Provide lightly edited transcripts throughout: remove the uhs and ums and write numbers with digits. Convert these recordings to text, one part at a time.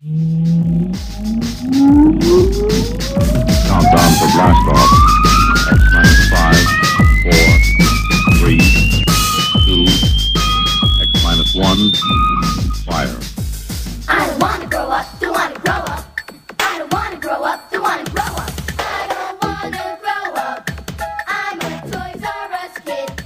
Countdown for blast off. X-minus 5, 4, 3, 2, X-minus 1, fire. I don't want to grow up, don't want to grow up. I don't want to grow up, don't want to grow up. I don't want to grow up. I'm a Toys R Us kid.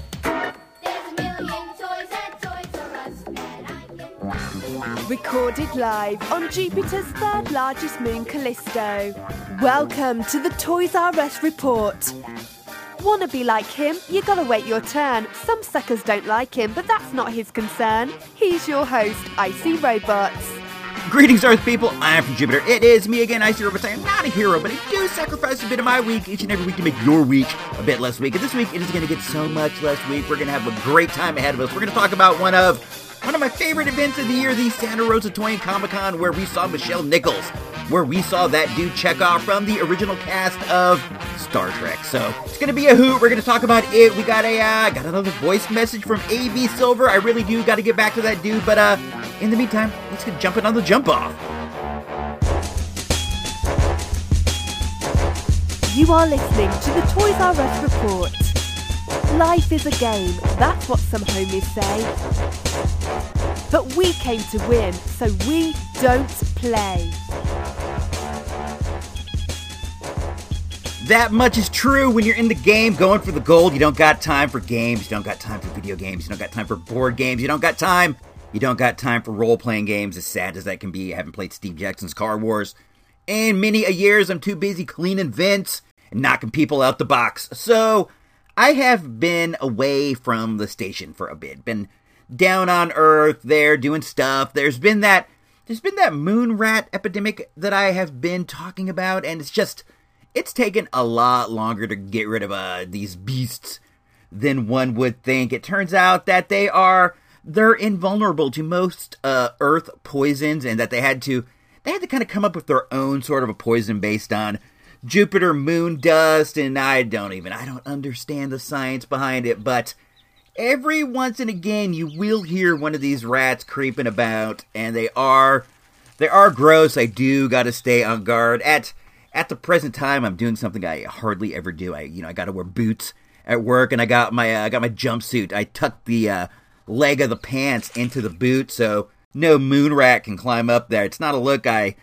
There's a million toys at Toys R Us that I can. Recorded live on Jupiter's third largest moon, Callisto. Welcome to the Toys R Us report. Wanna be like him? You gotta wait your turn. Some suckers don't like him, but that's not his concern. He's your host, Icy Robots. Greetings, Earth people. I'm from Jupiter. It is me again, Icy Robots. I am not a hero, but I do sacrifice a bit of my week each and every week to make your week a bit less weak. And this week, it is going to get so much less weak. We're going to have a great time ahead of us. We're going to talk about one of my favorite events of the year, the Santa Rosa Toy and Comic Con, where we saw Michelle Nichols, where we saw that dude Chekhov from the original cast of Star Trek. So it's going to be a hoot. We're going to talk about it. We got another voice message from A.B. Silver. I really do got to get back to that dude, but in the meantime, let's get jumping on the jump off. You are listening to the Toys R Us report. Life is a game, that's what some homies say. But we came to win, so we don't play. That much is true. When you're in the game going for the gold, you don't got time for games, you don't got time for video games, you don't got time for board games, you don't got time for role-playing games, as sad as that can be. I haven't played Steve Jackson's Star Wars in many a years. I'm too busy cleaning vents and knocking people out the box. So I have been away from the station for a bit, been down on Earth there doing stuff. There's been that moon rat epidemic that I have been talking about, and it's taken a lot longer to get rid of these beasts than one would think. It turns out that they're invulnerable to most Earth poisons, and that they had to kind of come up with their own sort of a poison based on Jupiter moon dust, and I don't understand the science behind it, but every once and again you will hear one of these rats creeping about, and they are gross. I do got to stay on guard. At the present time, I'm doing something I hardly ever do. I got to wear boots at work, and I got my jumpsuit. I tucked the leg of the pants into the boot, so no moon rat can climb up there. It's not a look I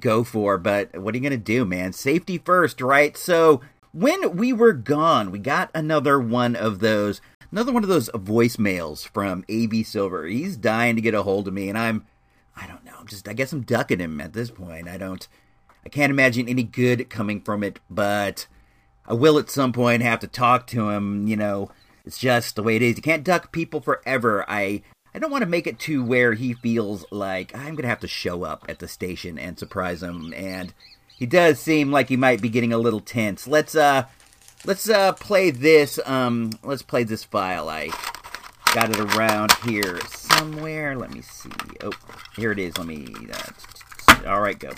go for, but what are you gonna do, man? Safety first, right? So when we were gone, we got another one of those voicemails from A.B. Silver. He's dying to get a hold of me, and I guess I'm ducking him at this point. I can't imagine any good coming from it, but I will at some point have to talk to him. It's just the way it is. You can't duck people forever. I don't want to make it to where he feels like I'm going to have to show up at the station and surprise him, and he does seem like he might be getting a little tense. Let's play this file. I got it around here somewhere. Let me see. Oh, here it is. Let me all right, go.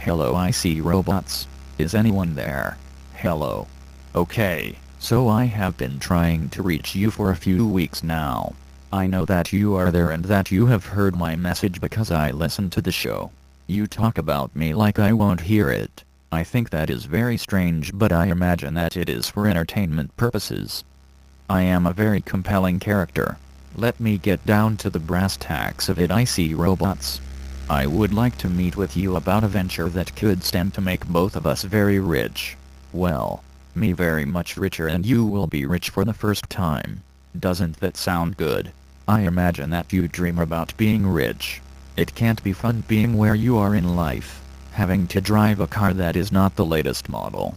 Hello, I see robots. Is anyone there? Hello. Okay, so I have been trying to reach you for a few weeks now. I know that you are there and that you have heard my message because I listen to the show. You talk about me like I won't hear it. I think that is very strange, but I imagine that it is for entertainment purposes. I am a very compelling character. Let me get down to the brass tacks of it, I see robots. I would like to meet with you about a venture that could stand to make both of us very rich. Well, me very much richer, and you will be rich for the first time. Doesn't that sound good? I imagine that you dream about being rich. It can't be fun being where you are in life, having to drive a car that is not the latest model,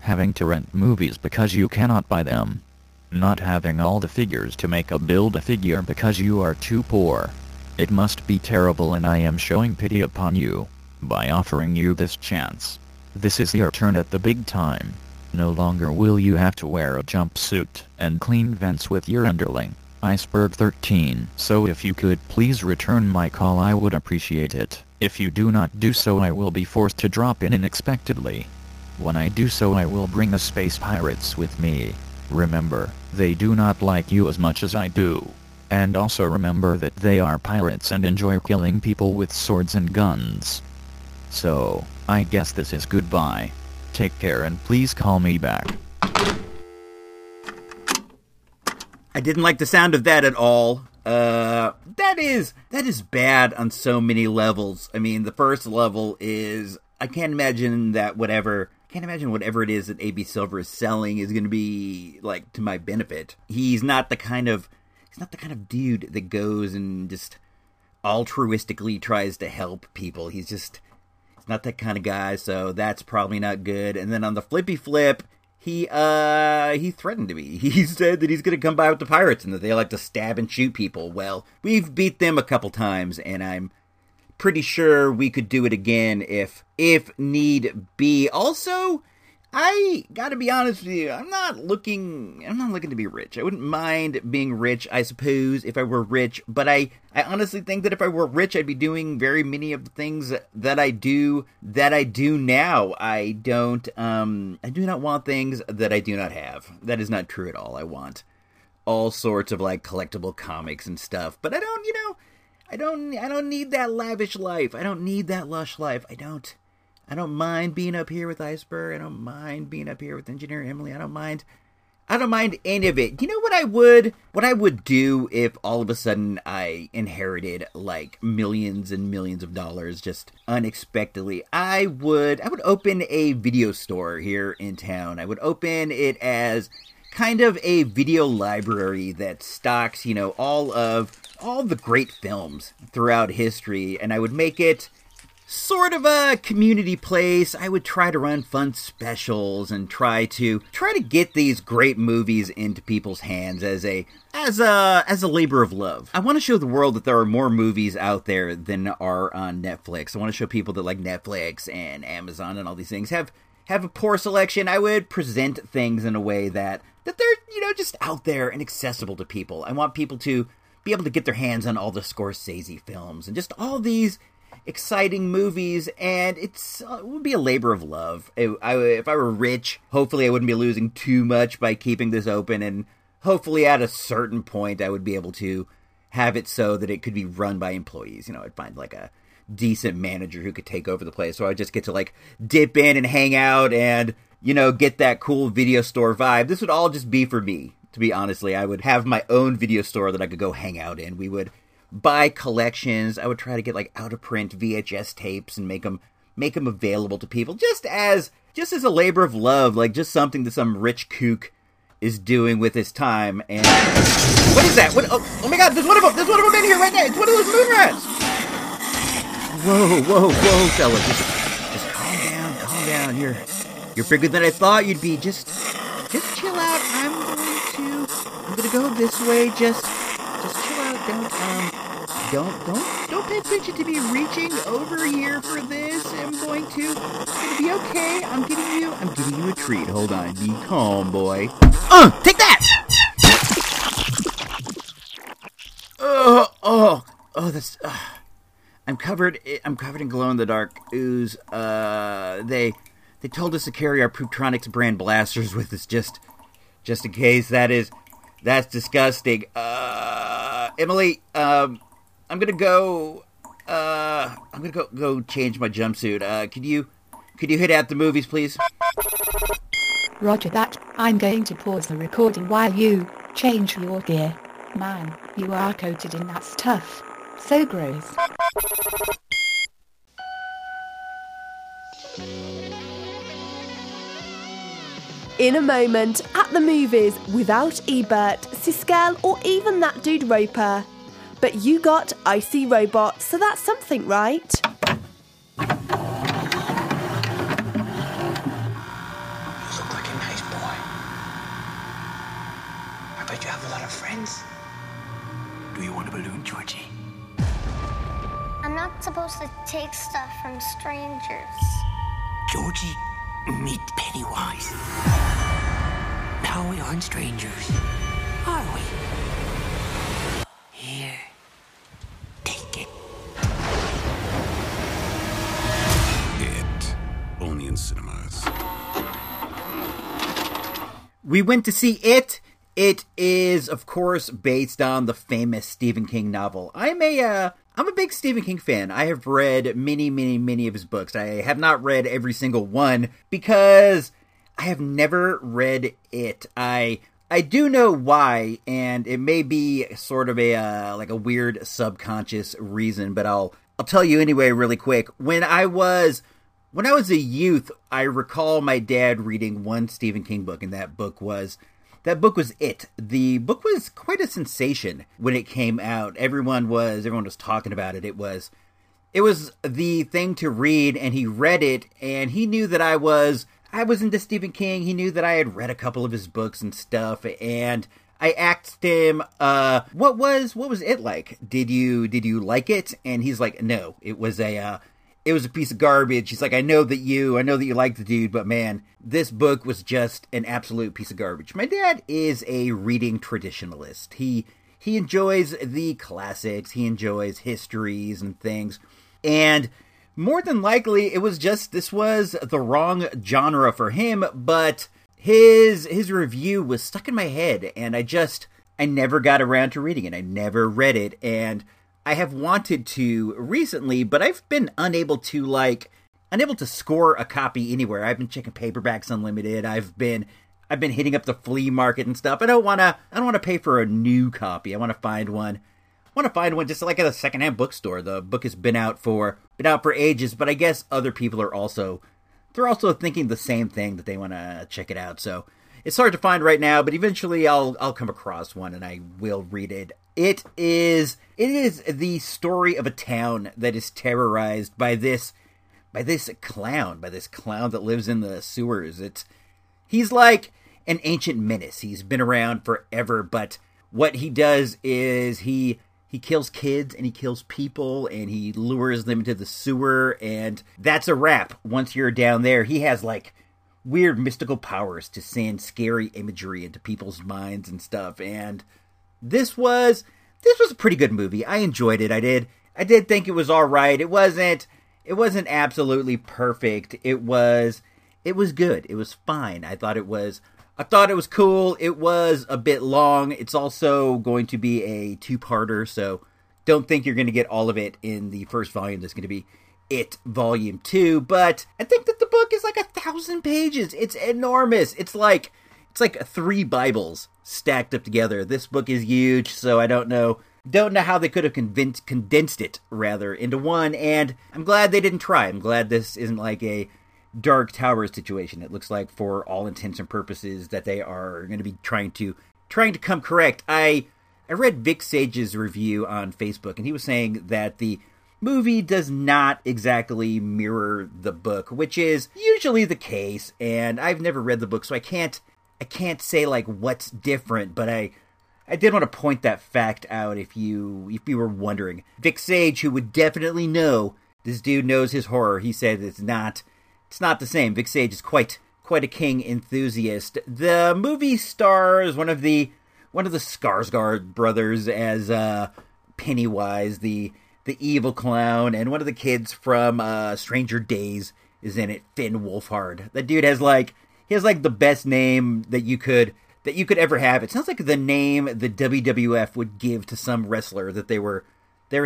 having to rent movies because you cannot buy them, not having all the figures to make a build-a-figure because you are too poor. It must be terrible, and I am showing pity upon you by offering you this chance. This is your turn at the big time. No longer will you have to wear a jumpsuit and clean vents with your underling, Iceberg 13. So if you could please return my call, I would appreciate it. If you do not do so, I will be forced to drop in unexpectedly. When I do so, I will bring the space pirates with me. Remember, they do not like you as much as I do. And also remember that they are pirates and enjoy killing people with swords and guns. So, I guess this is goodbye. Take care and please call me back. I didn't like the sound of that at all. That is bad on so many levels. I mean, the first level is, I can't imagine whatever it is that A.B. Silver is selling is going to be, like, to my benefit. He's not the kind of dude that goes and just altruistically tries to help people. He's not that kind of guy, so that's probably not good. And then on the flippy flip, he threatened me. He said that he's going to come by with the pirates and that they like to stab and shoot people. Well, we've beat them a couple times, and I'm pretty sure we could do it again if need be. Also, I gotta be honest with you, I'm not looking to be rich. I wouldn't mind being rich, I suppose, if I were rich, but I honestly think that if I were rich, I'd be doing very many of the things that I do now. I do not want things that I do not have. That is not true at all. I want all sorts of, like, collectible comics and stuff, but I don't need that lavish life. I don't need that lush life. I don't mind being up here with Iceberg. I don't mind being up here with Engineer Emily. I don't mind any of it. You know what I would do if all of a sudden I inherited, like, millions and millions of dollars just unexpectedly? I would open a video store here in town. I would open it as kind of a video library that stocks, you know, all the great films throughout history, and I would make it sort of a community place. I would try to run fun specials and try to get these great movies into people's hands as a labor of love. I want to show the world that there are more movies out there than are on Netflix. I want to show people that, like, Netflix and Amazon and all these things have a poor selection. I would present things in a way that they're, you know, just out there and accessible to people. I want people to be able to get their hands on all the Scorsese films and just all these exciting movies, and it would be a labor of love. If I were rich, hopefully I wouldn't be losing too much by keeping this open, and hopefully at a certain point I would be able to have it so that it could be run by employees. You know, I'd find, like, a decent manager who could take over the place, so I'd just get to, like, dip in and hang out and, you know, get that cool video store vibe. This would all just be for me, to be honestly. I would have my own video store that I could go hang out in. We would buy collections. I would try to get, like, out of print VHS tapes and make them available to people just as a labor of love, like, just something that some rich kook is doing with his time. And what is that? What? Oh my God! There's one of them in here right now. It's one of those moon rats. Whoa, fellas! Just calm down. You're bigger than I thought you'd be. Just chill out. I'm gonna go this way. Just chill out. Don't pay attention to me reaching over here for this. It's gonna be okay. I'm giving you a treat. Hold on, be calm, boy. Take that! That's. I'm covered in glow-in-the-dark ooze. They told us to carry our Prootronics brand blasters with us just in case. That's disgusting. Emily, I'm gonna go change my jumpsuit. Could you hit out the movies, please? Roger that. I'm going to pause the recording while you change your gear. Man, you are coated in that stuff. So gross. In a moment, at the movies, without Ebert, Siskel, or even that dude Roper. But you got Icy Robots, so that's something, right? You look like a nice boy. I bet you have a lot of friends. Do you want a balloon, Georgie? I'm not supposed to take stuff from strangers. Georgie, meet Pennywise. Now we aren't strangers, are we? Here, take it. It, only in cinemas. We went to see It, It is, of course, based on the famous Stephen King novel. I'm a big Stephen King fan. I have read many, many, many of his books. I have not read every single one because I have never read it. I do know why, and it may be sort of a weird subconscious reason, but I'll tell you anyway really quick. When I was a youth, I recall my dad reading one Stephen King book, and that book was It. The book was quite a sensation when it came out. Everyone was talking about it. It was the thing to read, and he read it, and he knew that I was into Stephen King. He knew that I had read a couple of his books and stuff, and I asked him, what was it like? Did you like it? And he's like, no, it was a piece of garbage. He's like, I know that you like the dude, but man, this book was just an absolute piece of garbage. My dad is a reading traditionalist. He enjoys the classics. He enjoys histories and things, and more than likely, this was the wrong genre for him, but his review was stuck in my head, and I never got around to reading it. I never read it, and I have wanted to recently, but I've been unable to score a copy anywhere. I've been checking Paperbacks Unlimited. I've been hitting up the flea market and stuff. I don't wanna pay for a new copy. I want to find one just like at a secondhand bookstore. The book has been out for ages, but I guess other people are also thinking the same thing, that they want to check it out. So it's hard to find right now, but eventually I'll come across one and I will read it. It is the story of a town that is terrorized by this clown that lives in the sewers. He's like an ancient menace. He's been around forever, but what he does is he kills kids and he kills people and he lures them into the sewer, and that's a wrap. Once you're down there, he has like weird mystical powers to send scary imagery into people's minds and stuff. And this was a pretty good movie. I enjoyed it. I did think it was all right. It wasn't absolutely perfect. It was good. It was fine. I thought it was cool. It was a bit long. It's also going to be a two-parter, so don't think you're going to get all of it in the first volume. That's going to be It Volume 2, but I think that the book is like 1,000 pages. It's enormous. It's like three Bibles stacked up together. This book is huge, so I don't know how they could have condensed it, rather, into one, and I'm glad they didn't try. I'm glad this isn't like a Dark Tower situation. It looks like, for all intents and purposes, that they are going to be trying to come correct. I read Vic Sage's review on Facebook, and he was saying that the movie does not exactly mirror the book, which is usually the case. And I've never read the book, so I can't say like what's different. But I did want to point that fact out if you were wondering. Vic Sage, who would definitely know, this dude knows his horror. He said it's not the same. Vic Sage is quite a King enthusiast. The movie stars one of the Skarsgård brothers as Pennywise, the evil clown, and one of the kids from Stranger Days is in it, Finn Wolfhard. That dude has the best name that you could ever have. It sounds like the name the WWF would give to some wrestler that they were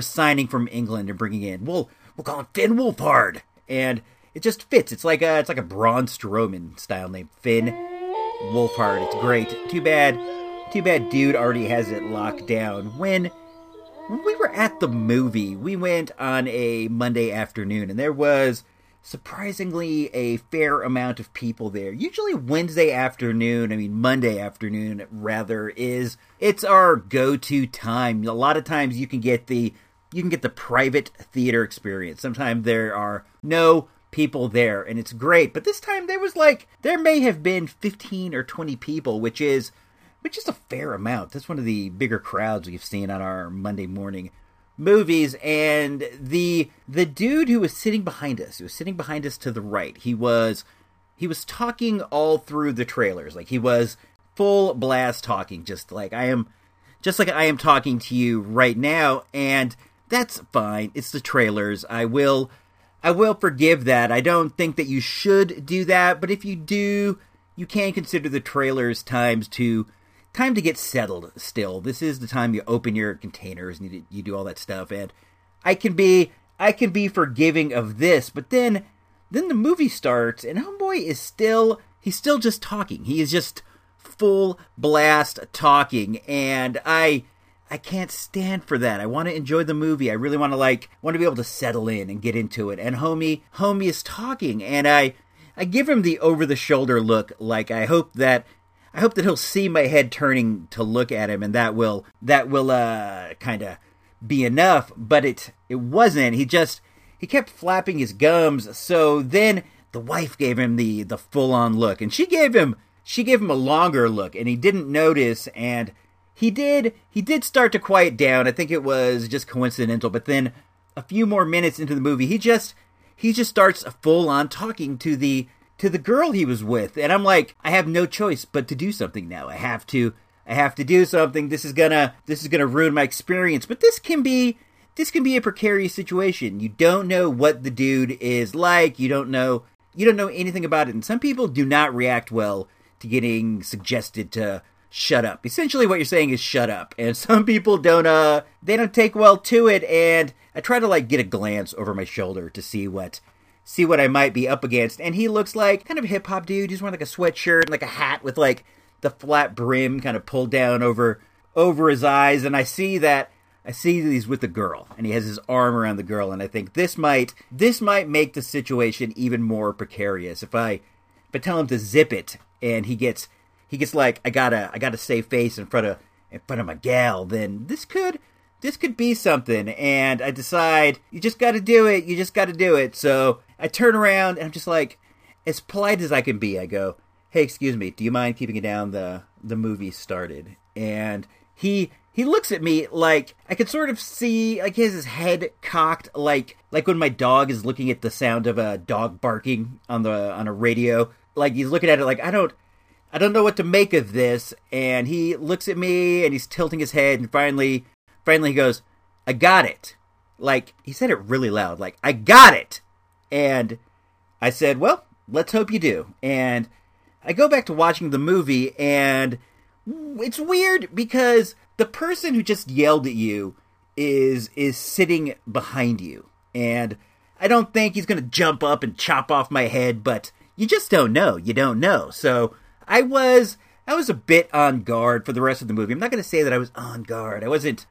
signing from England and bringing in. We'll call him Finn Wolfhard, and it just fits. It's like a Braun Strowman style name, Finn Wolfhard. It's great. Too bad dude already has it locked down. When we were at the movie, we went on a Monday afternoon, and there was surprisingly a fair amount of people there. Usually Monday afternoon rather, it's our go-to time. A lot of times you can get the private theater experience. Sometimes there are no people there, and it's great. But this time there may have been 15 or 20 people, which is a fair amount. That's one of the bigger crowds we've seen on our Monday morning movies. And the dude who was sitting behind us to the right, he was talking all through the trailers. Like, he was full blast talking, just like I am talking to you right now, and that's fine. It's the trailers. I will forgive that. I don't think that you should do that, but if you do, you can consider the trailers times two time to get settled still. This is the time you open your containers and you do all that stuff. And I can be forgiving of this, but then the movie starts and homeboy is still just talking. He is just full blast talking, and I can't stand for that. I want to enjoy the movie. I really want to be able to settle in and get into it. And homie is talking, and I give him the over-the-shoulder look, like I hope that he'll see my head turning to look at him, and that will kind of be enough. But it wasn't. He kept flapping his gums. So then the wife gave him the full-on look, and she gave him a longer look, and he didn't notice, and he did start to quiet down. I think it was just coincidental, but then a few more minutes into the movie, he just starts full-on talking to the girl he was with, and I'm like, I have no choice but to do something now. I have to do something. This is gonna ruin my experience. But this can be a precarious situation. You don't know what the dude is like. You don't know anything about it. And some people do not react well to getting suggested to shut up. Essentially what you're saying is shut up. And some people don't take well to it, and I try to get a glance over my shoulder to see what I might be up against. And he looks like kind of a hip hop dude. He's wearing a sweatshirt and a hat with the flat brim kind of pulled down over his eyes, and I see that he's with the girl, and he has his arm around the girl, and I think this might make the situation even more precarious. If I tell him to zip it, and he gets like, I gotta save face in front of my gal, then this could be something. And I decide, you just gotta do it. So I turn around, and I'm just like, as polite as I can be, I go, "Hey, excuse me, do you mind keeping it down? The movie started." And he looks at me like, I could sort of see, he has his head cocked, like when my dog is looking at the sound of a dog barking on a radio. He's looking at it like, I don't know what to make of this. And he looks at me, and he's tilting his head, and finally he goes, "I got it." He said it really loud, "I got it." And I said, "Well, let's hope you do." And I go back to watching the movie, and it's weird because the person who just yelled at you is sitting behind you. And I don't think he's going to jump up and chop off my head, but you just don't know. You don't know. So I was a bit on guard for the rest of the movie. I'm not going to say that I was on guard. I wasn't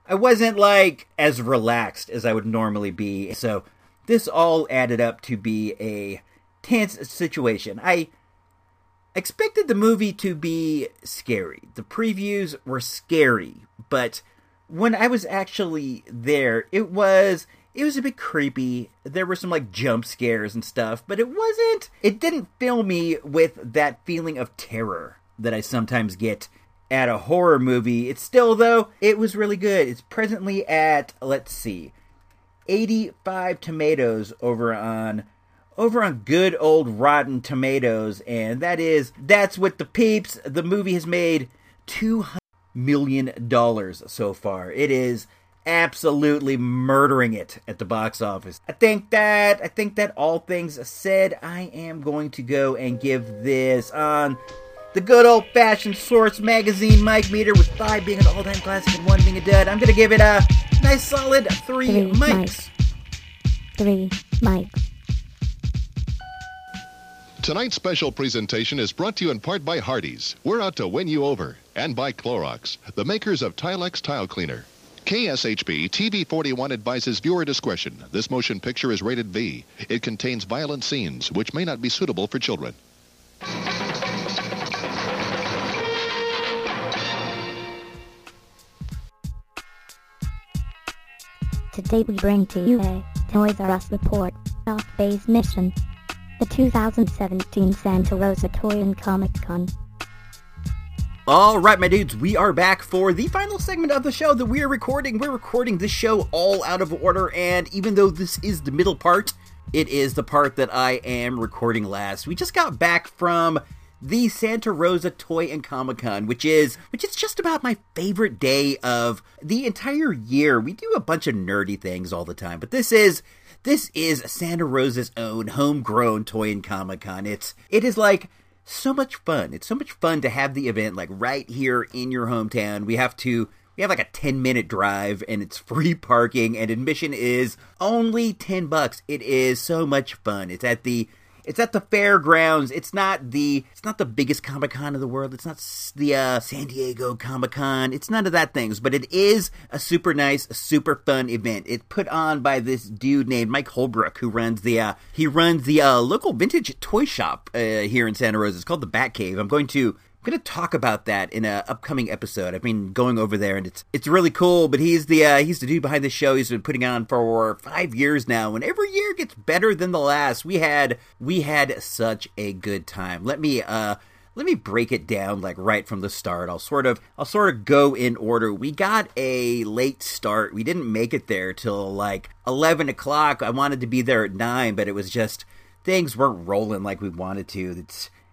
as relaxed as I would normally be. So this all added up to be a tense situation. I expected the movie to be scary. The previews were scary, but when I was actually there, it was a bit creepy. There were some jump scares and stuff, but it didn't fill me with that feeling of terror that I sometimes get at a horror movie. It's still, though, it was really good. It's presently at, 85 tomatoes over on good old Rotten Tomatoes, and that's with the peeps. The movie has made $200 million so far. It is absolutely murdering it at the box office. I think that all things said, I am going to go and give this on the good old-fashioned Source Magazine mic meter, with 5 being an all-time classic and 1 being a dud. I'm going to give it a nice solid 3 mics. Tonight's special presentation is brought to you in part by Hardee's. We're out to win you over. And by Clorox, the makers of Tilex Tile Cleaner. KSHB TV 41 advises viewer discretion. This motion picture is rated V. It contains violent scenes, which may not be suitable for children. Today we bring to you a Toys R Us report, off-base mission. The 2017 Santa Rosa Toy and Comic Con. All right, my dudes, we are back for the final segment of the show that we are recording. We're recording this show all out of order, and even though this is the middle part, it is the part that I am recording last. We just got back from the Santa Rosa Toy and Comic Con, which is just about my favorite day of the entire year. We do a bunch of nerdy things all the time, but this is Santa Rosa's own homegrown Toy and Comic Con. It is so much fun. It's so much fun to have the event like right here in your hometown. We have like a 10-minute drive, and it's free parking, and admission is only $10. It is so much fun. It's at the fairgrounds. It's not the biggest Comic-Con in the world. It's not the San Diego Comic-Con. It's none of that things, but it is a super nice, super fun event. It's put on by this dude named Mike Holbrook, who runs the local vintage toy shop here in Santa Rosa. It's called the Bat Cave. I'm going to talk about that in an upcoming episode. I've been going over there, and it's really cool. But he's the dude behind the show. He's been putting on for 5 years now, and every year gets better than the last. We had such a good time. Let me break it down like right from the start. I'll sort of go in order. We got a late start. We didn't make it there till like 11 o'clock. I wanted to be there at 9, but it was just things weren't rolling like we wanted to.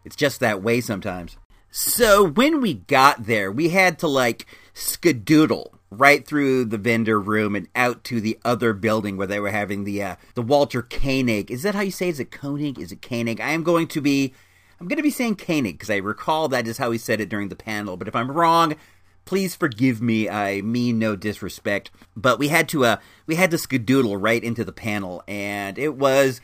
It's just that way sometimes. So when we got there, we had to, like, skadoodle right through the vendor room and out to the other building where they were having the Walter Koenig. Is that how you say it? Is it Koenig? Is it Koenig? I'm going to be saying Koenig because I recall that is how he said it during the panel. But if I'm wrong, please forgive me. I mean no disrespect. But we had to skadoodle right into the panel, and it was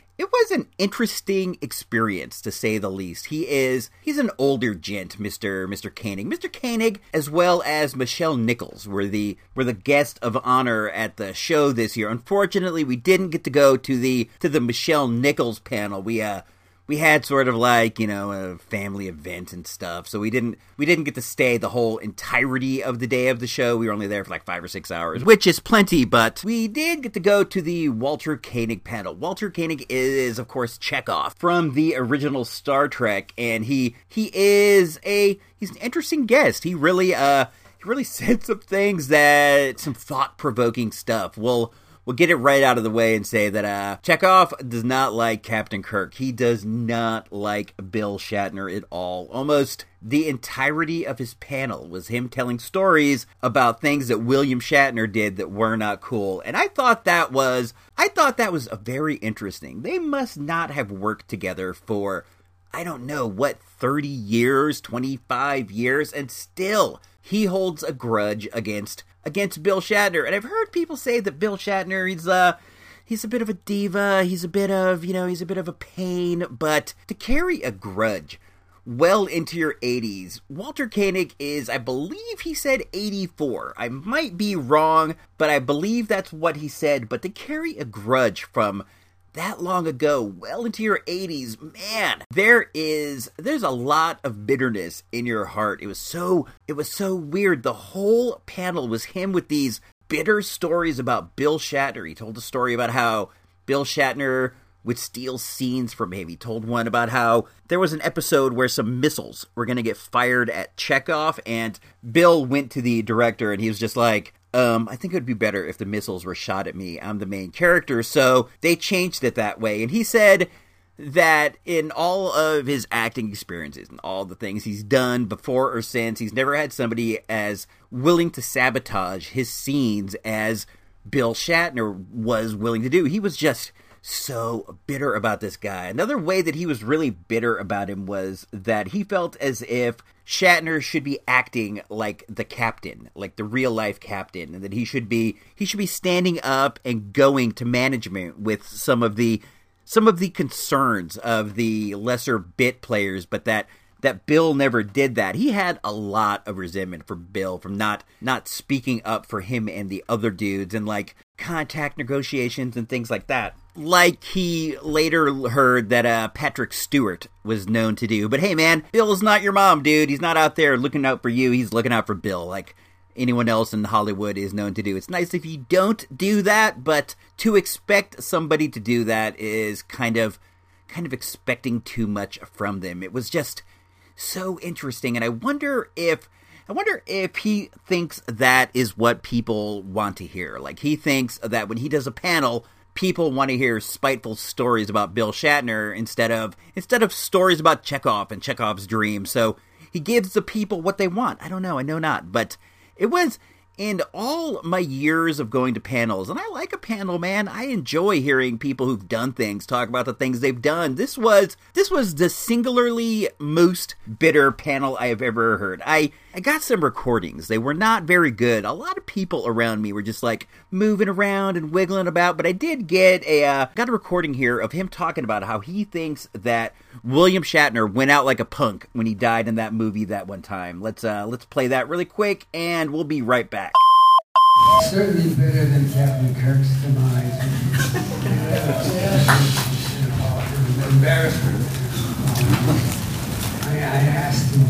an interesting experience, to say the least. He's an older gent, Mr. Koenig. Mr. Koenig, as well as Michelle Nichols, were the guest of honor at the show this year. Unfortunately, we didn't get to go to the Michelle Nichols panel. We had sort of like, you know, a family event and stuff, so we didn't get to stay the whole entirety of the day of the show. We were only there for like 5 or 6 hours, which is plenty, but we did get to go to the Walter Koenig panel. Walter Koenig is, of course, Chekhov from the original Star Trek, and he's an interesting guest. He really said some things some thought-provoking stuff. We'll get it right out of the way and say that Chekhov does not like Captain Kirk. He does not like Bill Shatner at all. Almost the entirety of his panel was him telling stories about things that William Shatner did that were not cool. And I thought that was very interesting. They must not have worked together for, I don't know, what, 30 years, 25 years, and still he holds a grudge against Bill Shatner. And I've heard people say that Bill Shatner, he's a bit of a diva, he's a bit of a pain, but to carry a grudge well into your 80s, Walter Koenig is, I believe he said 84. I might be wrong, but I believe that's what he said. But to carry a grudge from that long ago, well into your 80s, man, there's a lot of bitterness in your heart. It was so weird. The whole panel was him with these bitter stories about Bill Shatner. He told a story about how Bill Shatner would steal scenes from him. He told one about how there was an episode where some missiles were going to get fired at Chekhov, and Bill went to the director and he was just like, I think it would be better if the missiles were shot at me. I'm the main character. So they changed it that way. And he said that in all of his acting experiences and all the things he's done before or since, he's never had somebody as willing to sabotage his scenes as Bill Shatner was willing to do. He was just so bitter about this guy. Another way that he was really bitter about him was that he felt as if Shatner should be acting like the captain, like the real-life captain, and that he should be standing up and going to management with some of the concerns of the lesser bit players, but that Bill never did that. He had a lot of resentment for Bill from not speaking up for him and the other dudes and, like, contract negotiations and things like that, like he later heard that Patrick Stewart was known to do. But hey, man, Bill's not your mom, dude. He's not out there looking out for you. He's looking out for Bill, like anyone else in Hollywood is known to do. It's nice if you don't do that, but to expect somebody to do that is kind of expecting too much from them. It was just so interesting, and I wonder if he thinks that is what people want to hear. Like, he thinks that when he does a panel, people want to hear spiteful stories about Bill Shatner instead of stories about Chekhov and Chekhov's dream. So he gives the people what they want. I don't know. I know not. But it was in all my years of going to panels, and I like a panel, man. I enjoy hearing people who've done things talk about the things they've done. This was the singularly most bitter panel I have ever heard. I got some recordings. They were not very good. A lot of people around me were just like moving around and wiggling about, but I did get got a recording here of him talking about how he thinks that William Shatner went out like a punk when he died in that movie that one time. Let's play that really quick, and we'll be right back. Certainly better than Captain Kirk's demise. Embarrassment. I asked him.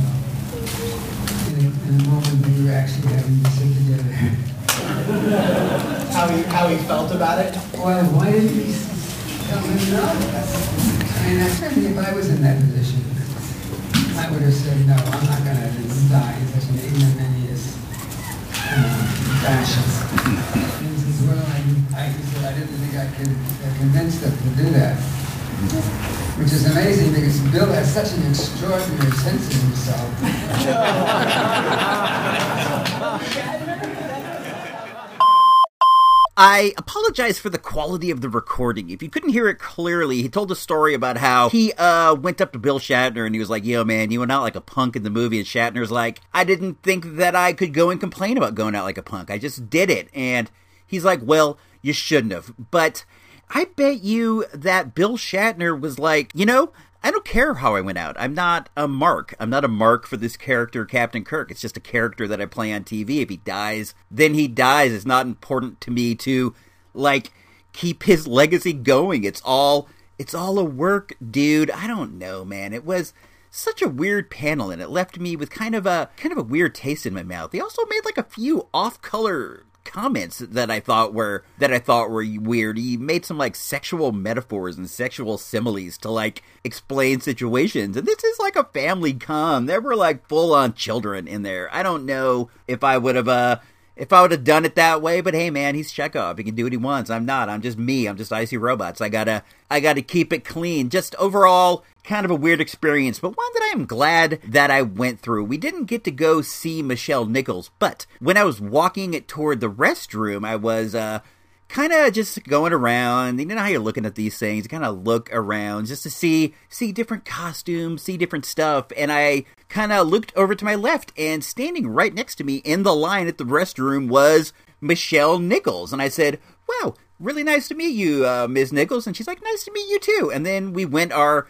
In the moment we were actually having to sit together. How he felt about it? Well, why didn't he tell him no? I mean, if I was in that position, I would have said, no, I'm not going to die in such an ignominious fashion. And he says, well, I didn't think I could convince them to do that. Which is amazing because Bill has such an extraordinary sense of himself. I apologize for the quality of the recording. If you couldn't hear it clearly, he told a story about how he went up to Bill Shatner and he was like, yo, man, you went out like a punk in the movie. And Shatner's like, I didn't think that I could go and complain about going out like a punk. I just did it. And he's like, well, you shouldn't have. But I bet you that Bill Shatner was like, you know, I don't care how I went out. I'm not a mark. I'm not a mark for this character, Captain Kirk. It's just a character that I play on TV. If he dies, then he dies. It's not important to me to, like, keep his legacy going. It's all a work, dude. I don't know, man. It was such a weird panel, and it left me with kind of a weird taste in my mouth. They also made, like, a few off-color comments that I thought were weird. He made some like sexual metaphors and sexual similes to like explain situations. And this is like a family con. There were like full on children in there. I don't know if I would have done it that way, but hey man, he's Chekhov. He can do what he wants. I'm not. I'm just me. I'm just Icy Robots. I gotta keep it clean. Just overall, kind of a weird experience, but one that I am glad that I went through. We didn't get to go see Michelle Nichols, but when I was walking toward the restroom, I was kind of just going around. You know how you're looking at these things. You kind of look around just to see different costumes, see different stuff, and I kind of looked over to my left, and standing right next to me in the line at the restroom was Michelle Nichols. And I said, wow, really nice to meet you, Ms. Nichols. And she's like, nice to meet you too. And then we went our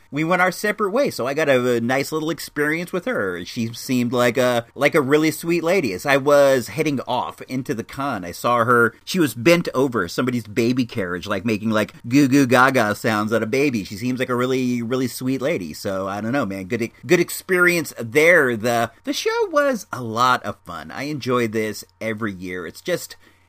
separate ways. So I got a nice little experience with her. She seemed like a really sweet lady. As I was heading off into the con, I saw her. She was bent over somebody's baby carriage, like making like goo goo gaga sounds at a baby. She seems like a really, really sweet lady. So I don't know, man. Good experience there. The show was a lot of fun. I enjoy this every year.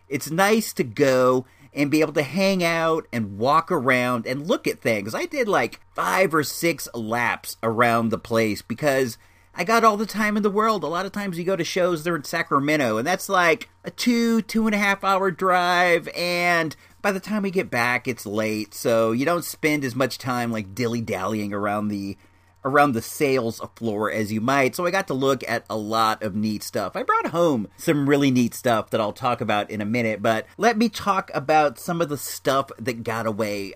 It's nice to go and be able to hang out and walk around and look at things. I did like 5 or 6 laps around the place because I got all the time in the world. A lot of times you go to shows, they're in Sacramento, and that's like a 2.5 hour drive, and by the time we get back, it's late, so you don't spend as much time like dilly-dallying around the sales floor as you might. So I got to look at a lot of neat stuff. I brought home some really neat stuff that I'll talk about in a minute, but let me talk about some of the stuff that got away.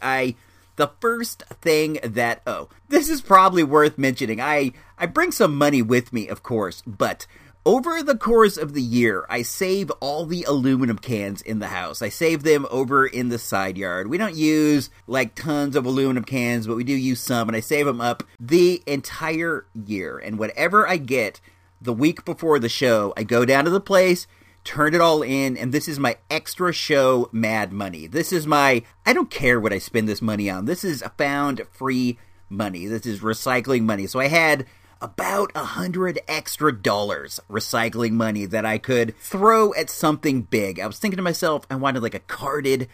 The first thing that, this is probably worth mentioning. I bring some money with me, of course, but over the course of the year, I save all the aluminum cans in the house. I save them over in the side yard. We don't use like tons of aluminum cans, but we do use some, and I save them up the entire year. And whatever I get the week before the show, I go down to the place, turn it all in, and this is my extra show mad money. This is my, I don't care what I spend this money on. This is found free money. This is recycling money. So I had about $100 extra recycling money that I could throw at something big. I was thinking to myself, I wanted like a carded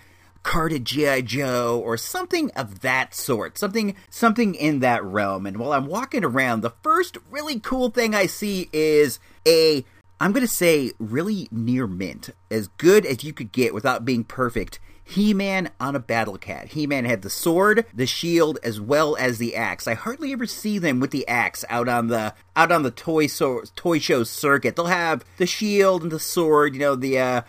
G.I. Joe or something of that sort, something in that realm. And while I'm walking around, the first really cool thing I see is a, I'm going to say really near mint, as good as you could get without being perfect He-Man on a battle cat. He-Man had the sword, the shield, as well as the axe. I hardly ever see them with the axe out on the toy show circuit. They'll have the shield and the sword, you know, the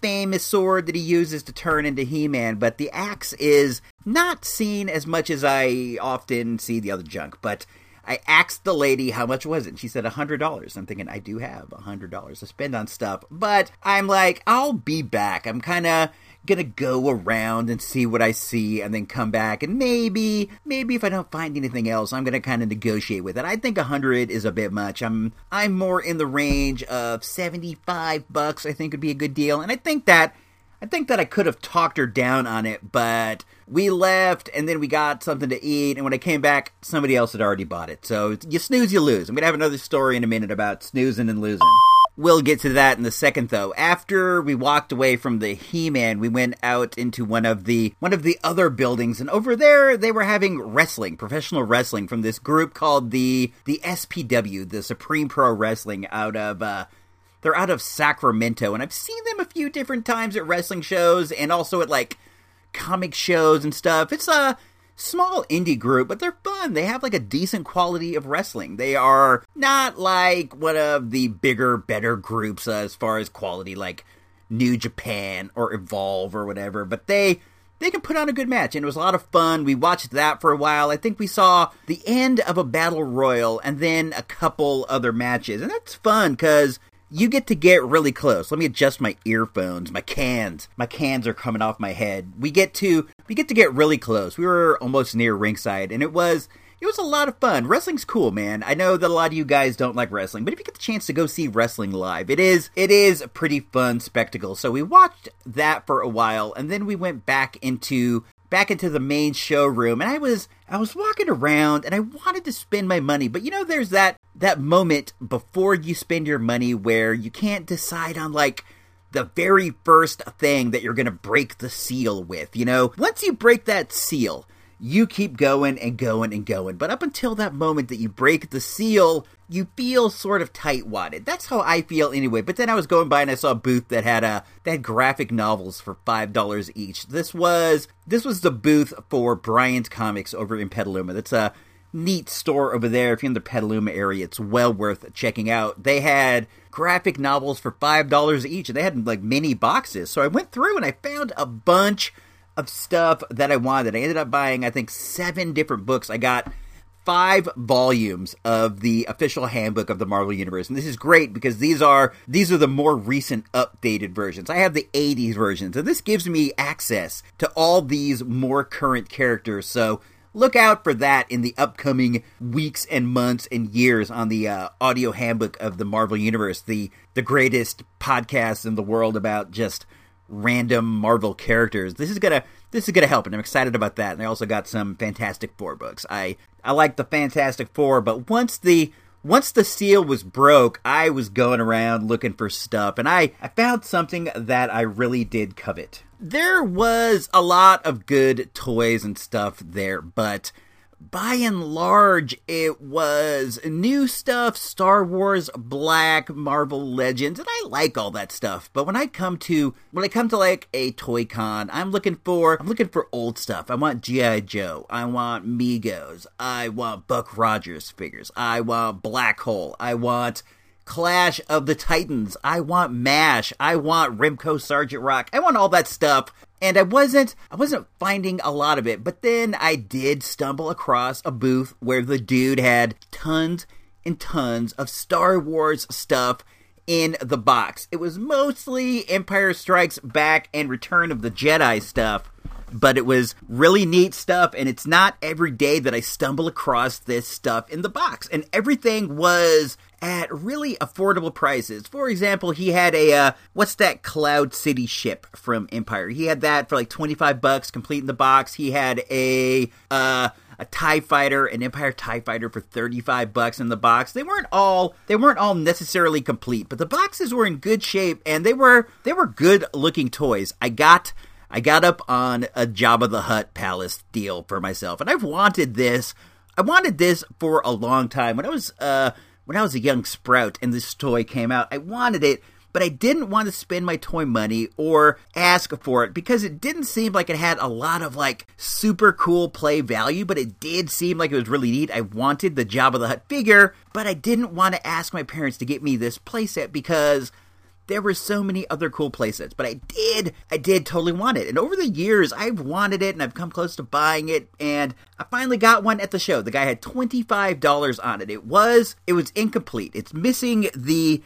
famous sword that he uses to turn into He-Man, but the axe is not seen as much as I often see the other junk. But I asked the lady how much was it, and she said $100. I'm thinking, I do have $100 to spend on stuff, but I'm like, I'll be back. I'm kind of gonna go around and see what I see and then come back, and maybe if I don't find anything else, I'm gonna kind of negotiate with it. I think 100 is a bit much. I'm more in the range of $75, I think would be a good deal, and I think that I could have talked her down on it, but we left, and then we got something to eat, and when I came back, somebody else had already bought it. So you snooze, you lose. I'm going to have another story in a minute about snoozing and losing. We'll get to that in a second, though. After we walked away from the He-Man, we went out into one of the other buildings, and over there they were having wrestling, professional wrestling, from this group called the SPW, the Supreme Pro Wrestling, they're out of Sacramento, and I've seen them a few different times at wrestling shows and also at, like, comic shows and stuff. It's a small indie group, but they're fun. They have, like, a decent quality of wrestling. They are not, like, one of the bigger, better groups as far as quality, like New Japan or Evolve or whatever, but they can put on a good match, and it was a lot of fun. We watched that for a while. I think we saw the end of a battle royal and then a couple other matches, and that's fun because you get to get really close. Let me adjust my earphones. My cans are coming off my head. We get to get really close. We were almost near ringside, and it was a lot of fun. Wrestling's cool, man. I know that a lot of you guys don't like wrestling, but if you get the chance to go see wrestling live, it is a pretty fun spectacle. So we watched that for a while, and then we went back into the main showroom, and I was walking around, and I wanted to spend my money, but you know, there's that moment before you spend your money where you can't decide on, like, the very first thing that you're going to break the seal with, you know? Once you break that seal, you keep going and going and going. But up until that moment that you break the seal, you feel sort of tight-wadded. That's how I feel anyway. But then I was going by and I saw a booth that had graphic novels for $5 each. This was the booth for Bryant's Comics over in Petaluma. That's a neat store over there. If you're in the Petaluma area, it's well worth checking out. They had graphic novels for $5 each, and they had, like, mini boxes. So I went through and I found a bunch of stuff that I wanted. I ended up buying, I think, 7 different books. I got 5 volumes of the official handbook of the Marvel Universe, and this is great because these are the more recent updated versions. I have the 80s versions, and this gives me access to all these more current characters. So look out for that in the upcoming weeks and months and years on the audio handbook of the Marvel Universe, the greatest podcast in the world about just random Marvel characters. This is gonna help, and I'm excited about that. And I also got some Fantastic Four books. I like the Fantastic Four, but once the seal was broke, I was going around looking for stuff, and I found something that I really did covet. There was a lot of good toys and stuff there, but by and large, it was new stuff, Star Wars, Black, Marvel Legends, and I like all that stuff. But when I come to like a toy con, I'm looking for old stuff. I want G.I. Joe, I want Migos, I want Buck Rogers figures, I want Black Hole, I want Clash of the Titans, I want MASH, I want Rimco Sergeant Rock, I want all that stuff, and I wasn't finding a lot of it. But then I did stumble across a booth where the dude had tons and tons of Star Wars stuff in the box. It was mostly Empire Strikes Back and Return of the Jedi stuff, but it was really neat stuff, and it's not every day that I stumble across this stuff in the box, and everything was at really affordable prices. For example, he had a, what's that Cloud City ship from Empire? He had that for like $25, complete in the box. He had a TIE Fighter, an Empire TIE Fighter for $35 in the box. They weren't all necessarily complete, but the boxes were in good shape, and they were good looking toys. I got up on a Jabba the Hutt palace deal for myself, and I wanted this for a long time. When I was a young sprout and this toy came out, I wanted it, but I didn't want to spend my toy money or ask for it because it didn't seem like it had a lot of like super cool play value, but it did seem like it was really neat. I wanted the Jabba the Hutt figure, but I didn't want to ask my parents to get me this playset because there were so many other cool playsets, but I did totally want it. And over the years, I've wanted it, and I've come close to buying it, and I finally got one at the show. The guy had $25 on it. It was incomplete. It's missing the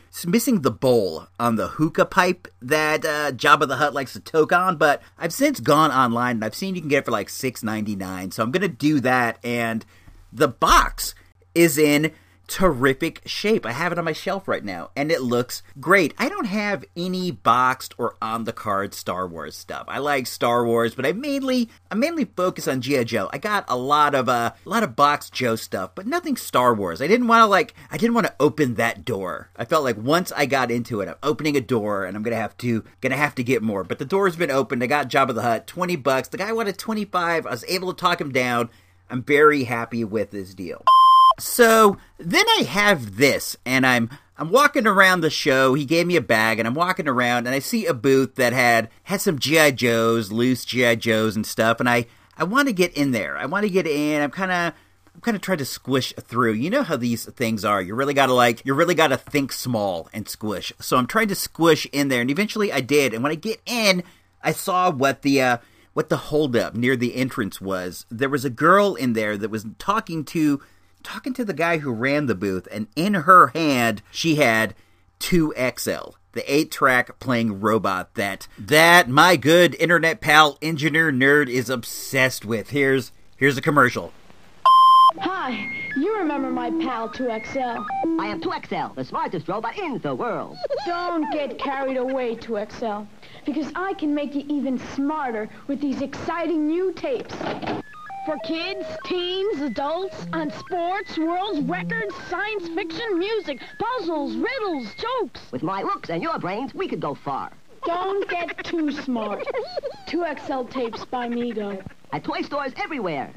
bowl on the hookah pipe that Jabba the Hutt likes to toke on, but I've since gone online, and I've seen you can get it for like $6.99, so I'm going to do that, and the box is in terrific shape. I have it on my shelf right now, and it looks great. I don't have any boxed or on-the-card Star Wars stuff. I like Star Wars, but I mainly focus on G.I. Joe. I got a lot of boxed Joe stuff, but nothing Star Wars. I didn't want to open that door. I felt like once I got into it, I'm opening a door, and I'm gonna have to get more. But the door's been opened. I got Jabba the Hutt, $20. The guy wanted $25. I was able to talk him down. I'm very happy with this deal. So then I have this, and I'm walking around the show. He gave me a bag, and I'm walking around, and I see a booth that had some G.I. Joes, loose G.I. Joes and stuff, and I want to get in there. I want to get in. I'm kind of trying to squish through. You know how these things are. You really gotta think small and squish. So I'm trying to squish in there, and eventually I did. And when I get in, I saw what the holdup near the entrance was. There was a girl in there that was talking to the guy who ran the booth, and in her hand, she had 2XL, the 8-track playing robot that my good internet pal engineer nerd is obsessed with. Here's a commercial. Hi, you remember my pal 2XL. I am 2XL, the smartest robot in the world. Don't get carried away, 2XL, because I can make you even smarter with these exciting new tapes. For kids, teens, adults, on sports, world records, science fiction, music, puzzles, riddles, jokes. With my looks and your brains, we could go far. Don't get too smart. 2XL tapes by Mego. At toy stores everywhere.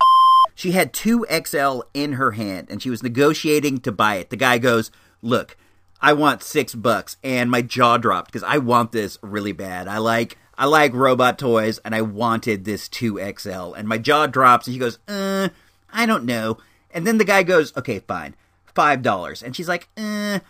She had 2XL in her hand, and she was negotiating to buy it. The guy goes, "Look, I want $6, and my jaw dropped because I want this really bad. I like robot toys, and I wanted this 2XL. And my jaw drops, and she goes, I don't know. And then the guy goes, okay, fine, $5. And she's like, I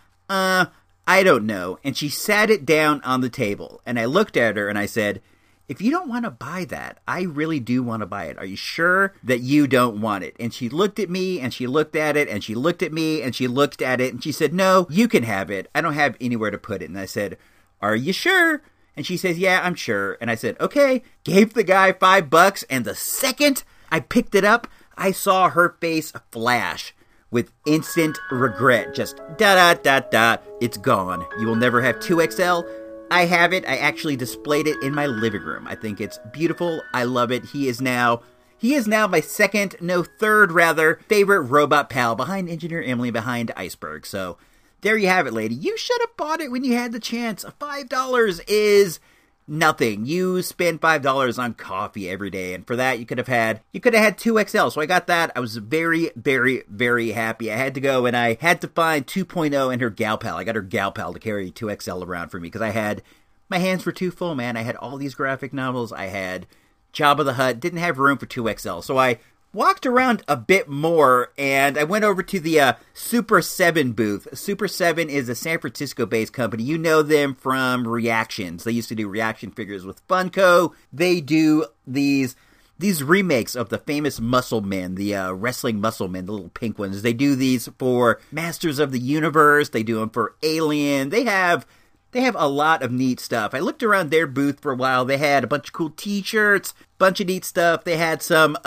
don't know. And she sat it down on the table. And I looked at her, and I said, if you don't want to buy that, I really do want to buy it. Are you sure that you don't want it? And she looked at me, and she looked at it, and she looked at me, and she looked at it. And she said, no, you can have it. I don't have anywhere to put it. And I said, are you sure? And she says, yeah, I'm sure. And I said, okay, gave the guy $5. And the second I picked it up, I saw her face flash with instant regret. Just da-da-da-da, it's gone. You will never have 2XL. I have it. I actually displayed it in my living room. I think it's beautiful. I love it. He is now my third favorite robot pal behind Engineer Emily, behind Iceberg. So there you have it, lady. You should have bought it when you had the chance. $5 is nothing. You spend $5 on coffee every day, and for that, you could have had 2XL. So I got that. I was very, very, very happy. I had to go, and I had to find 2.0 and her gal pal. I got her gal pal to carry 2XL around for me, because my hands were too full, man. I had all these graphic novels. I had Jabba the Hutt. Didn't have room for 2XL, so I walked around a bit more, and I went over to the Super Seven booth. Super Seven is a San Francisco-based company. You know them from Reactions. They used to do reaction figures with Funko. They do these remakes of the famous Muscle Men, the wrestling Muscle Men, the little pink ones. They do these for Masters of the Universe. They do them for Alien. They have a lot of neat stuff. I looked around their booth for a while. They had a bunch of cool t-shirts, bunch of neat stuff. They had some,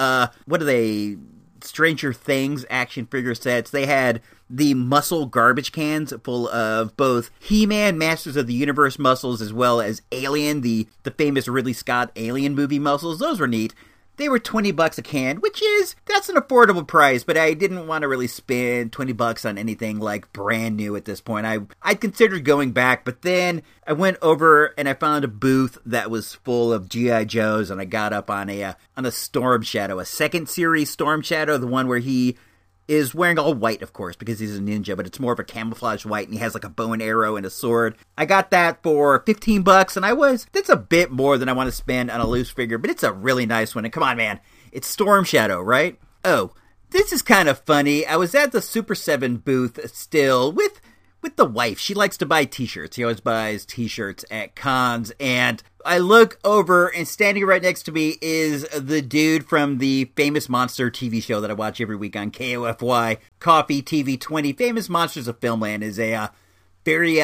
Stranger Things action figure sets. They had the muscle garbage cans full of both He-Man, Masters of the Universe muscles, as well as Alien, the famous Ridley Scott Alien movie muscles. Those were neat. They were $20 a can, that's an affordable price, but I didn't want to really spend $20 on anything like brand new at this point. I'd considered going back, but then I went over and I found a booth that was full of G.I. Joes, and I got up on a Storm Shadow, a second series Storm Shadow, the one where he is wearing all white, of course, because he's a ninja, but it's more of a camouflage white, and he has like a bow and arrow and a sword. I got that for $15, and that's a bit more than I want to spend on a loose figure, but it's a really nice one. And come on, man, it's Storm Shadow, right? Oh, this is kind of funny. I was at the Super 7 booth still with the wife. She likes to buy t-shirts. He always buys t-shirts at cons, and I look over, and standing right next to me is the dude from the Famous Monster TV show that I watch every week on KOFY, Coffee TV 20. Famous Monsters of Filmland is a very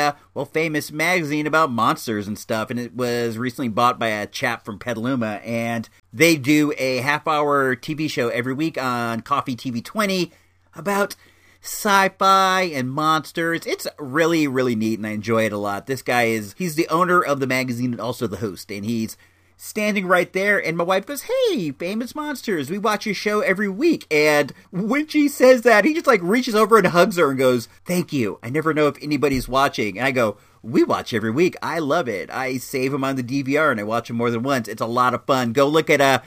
famous magazine about monsters and stuff, and it was recently bought by a chap from Petaluma, and they do a half-hour TV show every week on Coffee TV 20 about sci-fi and monsters. It's really, really neat, and I enjoy it a lot. This guy he's the owner of the magazine and also the host, and he's standing right there, and my wife goes, "Hey, Famous Monsters, we watch your show every week." And when she says that, he just like reaches over and hugs her and goes, "Thank you. I never know if anybody's watching." And I go, "We watch every week. I love it. I save them on the DVR and I watch them more than once. It's a lot of fun. Go look at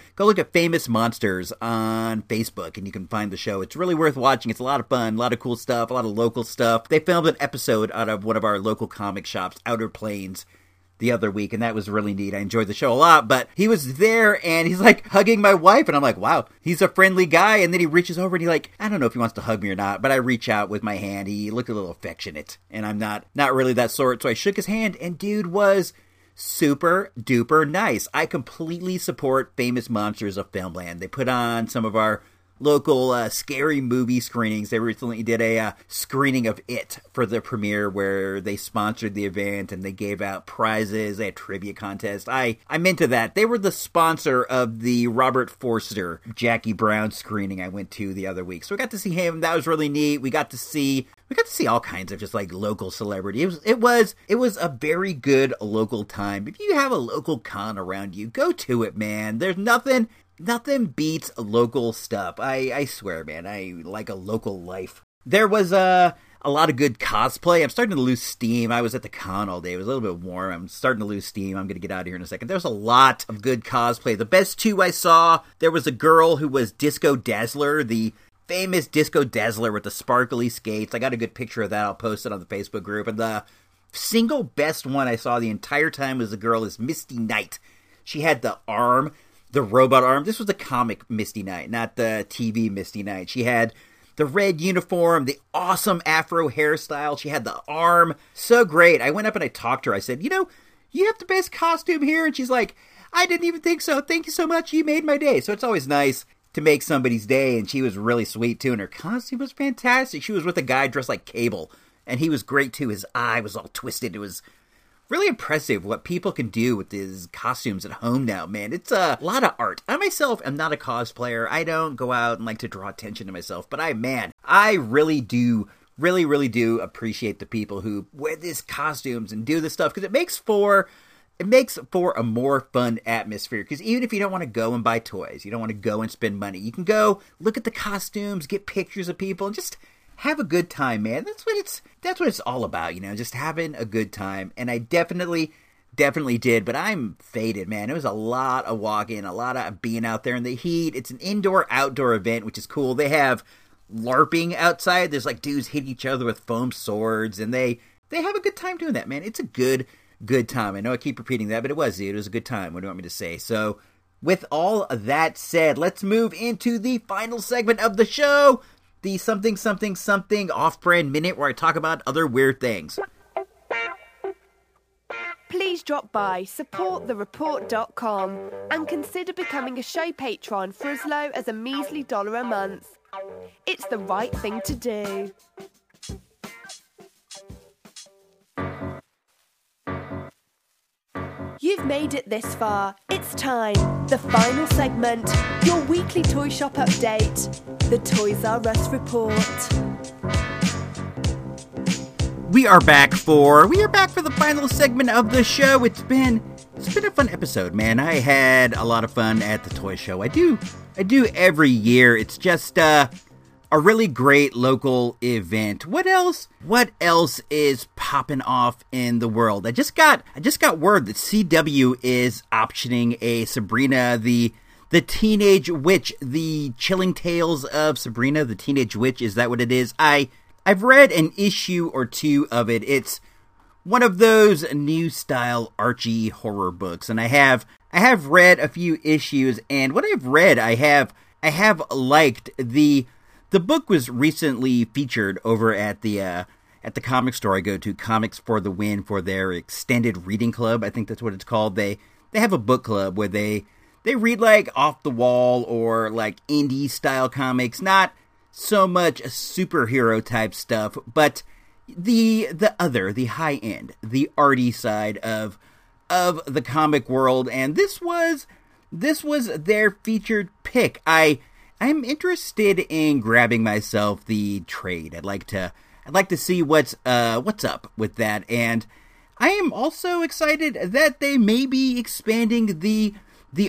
Famous Monsters on Facebook and you can find the show. It's really worth watching. It's a lot of fun, a lot of cool stuff, a lot of local stuff." They filmed an episode out of one of our local comic shops, Outer Plains, the other week, and that was really neat. I enjoyed the show a lot, but he was there and he's like hugging my wife, and I'm like, wow, he's a friendly guy. And then he reaches over and he like, I don't know if he wants to hug me or not, but I reach out with my hand. He looked a little affectionate, and I'm not really that sort, so I shook his hand, and dude was super duper nice. I completely support Famous Monsters of Filmland. They put on some of our local scary movie screenings. They recently did a screening of It for the premiere, where they sponsored the event and they gave out prizes. They had trivia contest. I'm into that. They were the sponsor of the Robert Forster, Jackie Brown screening I went to the other week. So we got to see him. That was really neat. We got to see all kinds of just like local celebrity. It was a very good local time. If you have a local con around you, go to it, man. There's nothing beats local stuff. I swear, man, I like a local life. There was a lot of good cosplay. I'm starting to lose steam. I was at the con all day. It was a little bit warm. I'm starting to lose steam. I'm going to get out of here in a second. There's a lot of good cosplay. The best two I saw, there was a girl who was Disco Dazzler, the famous Disco Dazzler with the sparkly skates. I got a good picture of that. I'll post it on the Facebook group. And the single best one I saw the entire time was the girl is Misty Knight. She had the arm, the robot arm. This was the comic Misty Knight, not the TV Misty Knight. She had the red uniform, the awesome afro hairstyle. She had the arm. So great. I went up and I talked to her. I said, "You know, you have the best costume here." And she's like, "I didn't even think so. Thank you so much. You made my day." So it's always nice to make somebody's day, and she was really sweet too, and her costume was fantastic. She was with a guy dressed like Cable, and he was great too. His eye was all twisted. It was really impressive what people can do with these costumes at home now, man. It's a lot of art. I myself am not a cosplayer. I don't go out and like to draw attention to myself, but I really do appreciate the people who wear these costumes and do this stuff, because it makes for a more fun atmosphere. Because even if you don't want to go and buy toys, you don't want to go and spend money, you can go look at the costumes, get pictures of people, and just have a good time, man. That's what it's all about, you know, just having a good time. And I definitely did, but I'm faded, man. It was a lot of walking, a lot of being out there in the heat. It's an indoor-outdoor event, which is cool. They have LARPing outside. There's like dudes hitting each other with foam swords, and they have a good time doing that, man. It's a good time. I know I keep repeating that, but it was a good time. What do you want me to say? So with all that said, let's move into the final segment of the show, the something, something, something off-brand minute, where I talk about other weird things. Please drop by supportthereport.com and consider becoming a show patron for as low as a measly $1 a month. It's the right thing to do. You've made it this far. It's time, the final segment, your weekly toy shop update, the Toys R Us report. We are back for the final segment of the show. It's been a fun episode, man. I had a lot of fun at the toy show. I do every year. It's just a really great local event. What else is popping off in the world? I just got word that CW is optioning a Sabrina the The Teenage Witch, The Chilling Tales of Sabrina, The Teenage Witch, is that what it is? I've read an issue or two of it. It's one of those new style Archie horror books, and I have read a few issues, and what I've read I have liked. The book was recently featured over at the comic store I go to, Comics for the Win, for their extended reading club. I think that's what it's called. They have a book club where they read like off the wall or like indie style comics, not so much superhero type stuff, but the other, the high end, the arty side of the comic world, and this was their featured pick. I'm interested in grabbing myself the trade. I'd like to see what's up with that, and I am also excited that they may be expanding the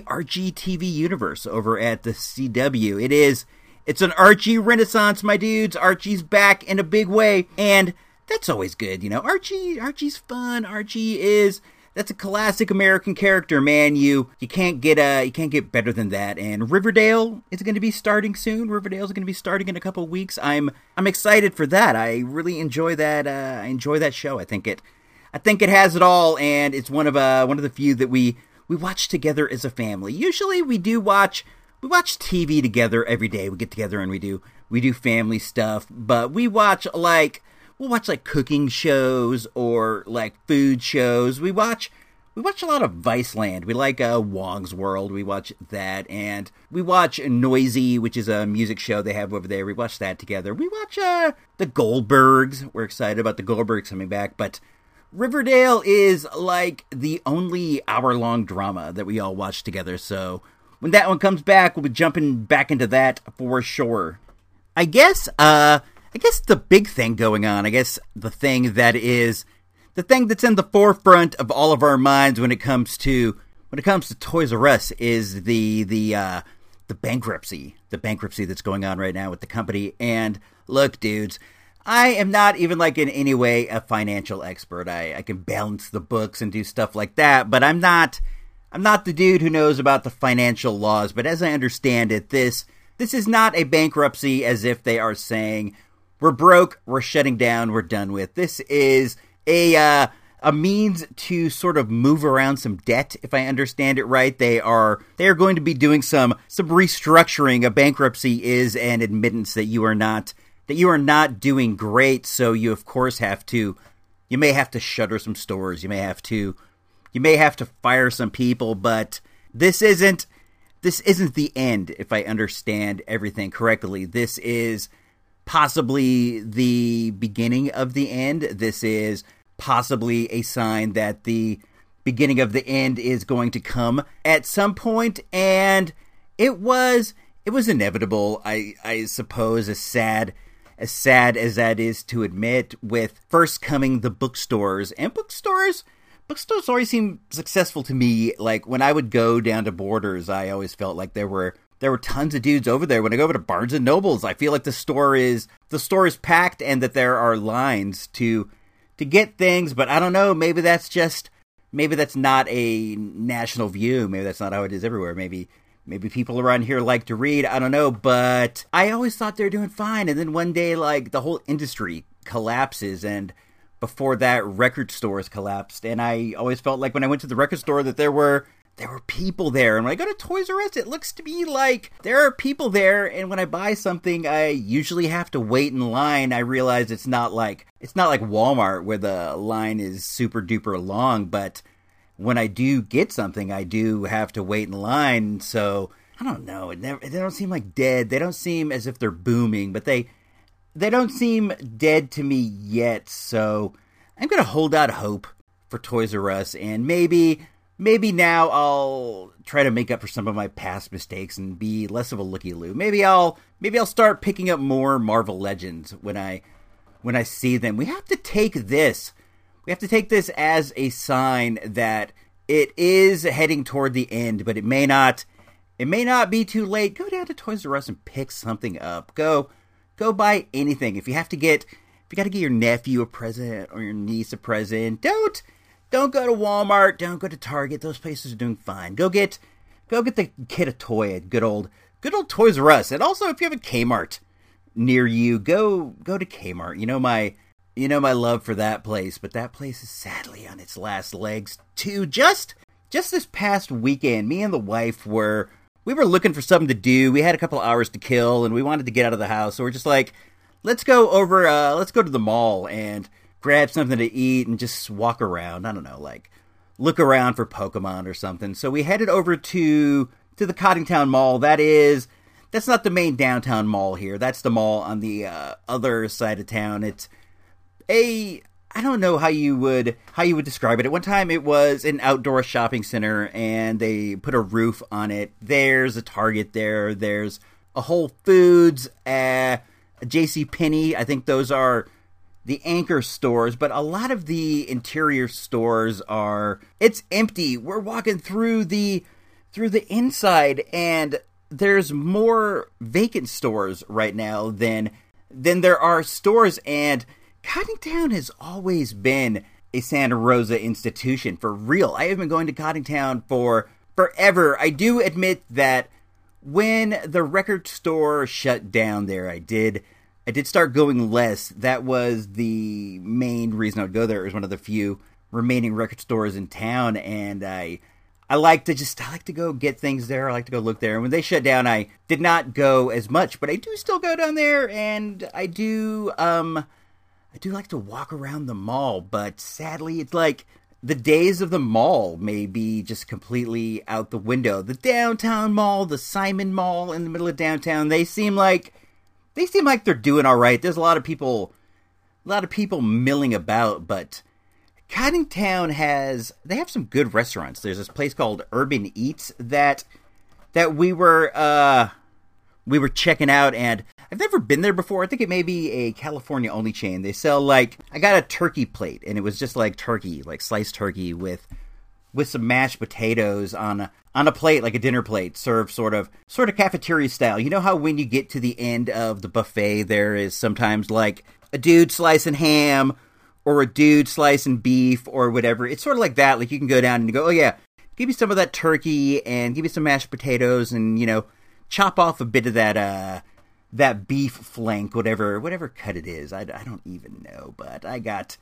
Archie TV universe over at the CW. It's an Archie renaissance, my dudes. Archie's back in a big way, and that's always good, you know. Archie's fun. That's a classic American character, man. You can't get better than that. And Riverdale is going to be starting soon. Riverdale's going to be starting in a couple weeks. I'm excited for that. I really enjoy that. I enjoy that show. I think it has it all, and it's one of the few that we watch together as a family. Usually we watch TV together every day. We get together and we do family stuff, but we'll watch cooking shows or like food shows. We watch a lot of Viceland. We like Wong's World. We watch that, and we watch Noisy, which is a music show they have over there. We watch that together. We watch the Goldbergs. We're excited about the Goldbergs coming back, but Riverdale is like the only hour-long drama that we all watch together. So when that one comes back, we'll be jumping back into that for sure. I guess the big thing going on, the thing that's in the forefront of all of our minds when it comes to Toys R Us is the bankruptcy. The bankruptcy that's going on right now with the company. And look, dudes, I am not even like in any way a financial expert. I can balance the books and do stuff like that, but I'm not the dude who knows about the financial laws. But as I understand it, this is not a bankruptcy as if they are saying, we're broke, we're shutting down, we're done with. This is a means to sort of move around some debt, if I understand it right. They are going to be doing some restructuring. A bankruptcy is an admittance that you are not doing great, so you of course may have to shutter some stores, you may have to fire some people, but this isn't the end, if I understand everything correctly. This is possibly the beginning of the end. This is possibly a sign that the beginning of the end is going to come at some point, and it was inevitable, I suppose, as sad as that is to admit, with first coming the bookstores. And bookstores always seem successful to me. Like when I would go down to Borders, I always felt like there were tons of dudes over there. When I go over to Barnes and Nobles, I feel like the store is packed and that there are lines to get things. But I don't know. Maybe that's not a national view. Maybe that's not how it is everywhere. Maybe people around here like to read. I don't know. But I always thought they were doing fine, and then one day, like, the whole industry collapses, and before that, record stores collapsed. And I always felt like when I went to the record store that there were people there. And when I go to Toys R Us, it looks to me like there are people there. And when I buy something, I usually have to wait in line. I realize it's not like Walmart where the line is super duper long. But when I do get something, I do have to wait in line. So I don't know. They don't seem like dead. They don't seem as if they're booming, but they don't seem dead to me yet, so I'm going to hold out hope for Toys R Us, and maybe now I'll try to make up for some of my past mistakes and be less of a looky-loo. Maybe I'll start picking up more Marvel Legends when I see them. We have to take this as a sign that it is heading toward the end, but it may not be too late. Go down to Toys R Us and pick something up. Go buy anything. If you got to get your nephew a present or your niece a present, don't go to Walmart, don't go to Target. Those places are doing fine. Go get Go get the kid a toy at good old Toys R Us. And also, if you have a Kmart near you, go to Kmart. You know my love for that place, but that place is sadly on its last legs too. Just this past weekend, me and the wife we were looking for something to do. We had a couple hours to kill, and we wanted to get out of the house. So we're just like, let's go to the mall and grab something to eat and just walk around. I don't know, like look around for Pokemon or something. So we headed over to the Cottingtown Mall. That's not the main downtown mall here. That's the mall on the other side of town. It's I don't know how you would describe it. At one time, it was an outdoor shopping center, and they put a roof on it. There's a Target there. There's a Whole Foods, a JCPenney. I think those are the anchor stores, but a lot of the interior stores it's empty. We're walking through the inside, and there's more vacant stores right now than there are stores, and Cottingtown has always been a Santa Rosa institution, for real. I have been going to Cottingtown for forever. I do admit that when the record store shut down there, I did start going less. That was the main reason I would go there. It was one of the few remaining record stores in town, and I like to go get things there. I like to go look there. And when they shut down, I did not go as much, but I do still go down there, and I do like to walk around the mall, but sadly, it's like the days of the mall may be just completely out the window. The downtown mall, the Simon Mall in the middle of downtown, they seem like they're doing all right. There's a lot of people milling about, but Cottingtown they have some good restaurants. There's this place called Urban Eats that we were checking out, and I've never been there before. I think it may be a California-only chain. They sell, I got a turkey plate, and it was just, turkey, sliced turkey with some mashed potatoes on a plate, like a dinner plate, served sort of cafeteria style. You know how when you get to the end of the buffet, there is sometimes, a dude slicing ham or a dude slicing beef or whatever? It's sort of like that. You can go down and you go, oh, yeah, give me some of that turkey and give me some mashed potatoes and, chop off a bit of that beef flank, whatever cut it is. I don't even know, but I got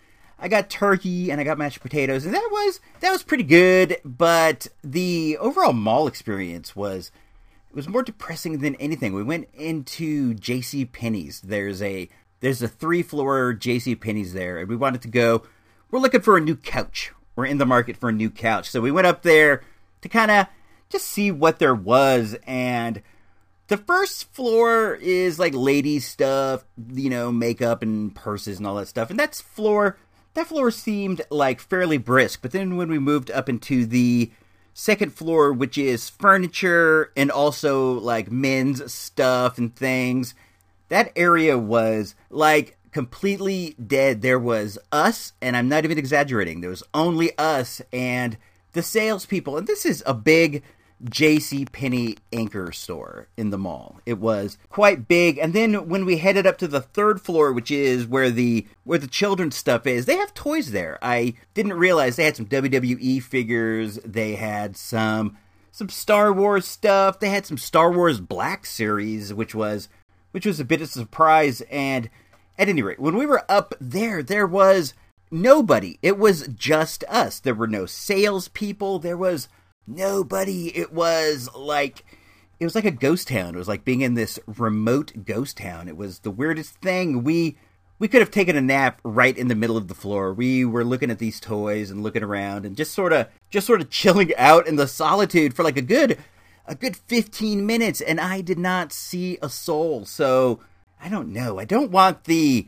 turkey and I got mashed potatoes, and that was pretty good. But the overall mall experience was more depressing than anything. We went into JCPenney's. There's a 3-floor JCPenney's there, and we wanted to go. We're looking for a new couch. We're in the market for a new couch, so we went up there to kind of just see what there was. And the first floor is lady stuff, makeup and purses and all that stuff. And that floor seemed fairly brisk. But then when we moved up into the second floor, which is furniture and also men's stuff and things, that area was completely dead. There was us, and I'm not even exaggerating. There was only us and the salespeople. And this is a big JCPenney anchor store in the mall. It was quite big. And then when we headed up to the third floor, which is where the children's stuff is, they have toys there. I didn't realize they had some WWE figures. They had some Star Wars stuff. They had some Star Wars Black series, which was a bit of a surprise. And at any rate, when we were up there, there was nobody. It was just us. There were no salespeople. There was nobody. It was like a ghost town. It was like being in this remote ghost town. It was the weirdest thing. We could have taken a nap right in the middle of the floor. We were looking at these toys and looking around and just sort of chilling out in the solitude for a good 15 minutes, and I did not see a soul. So I don't know. I don't want the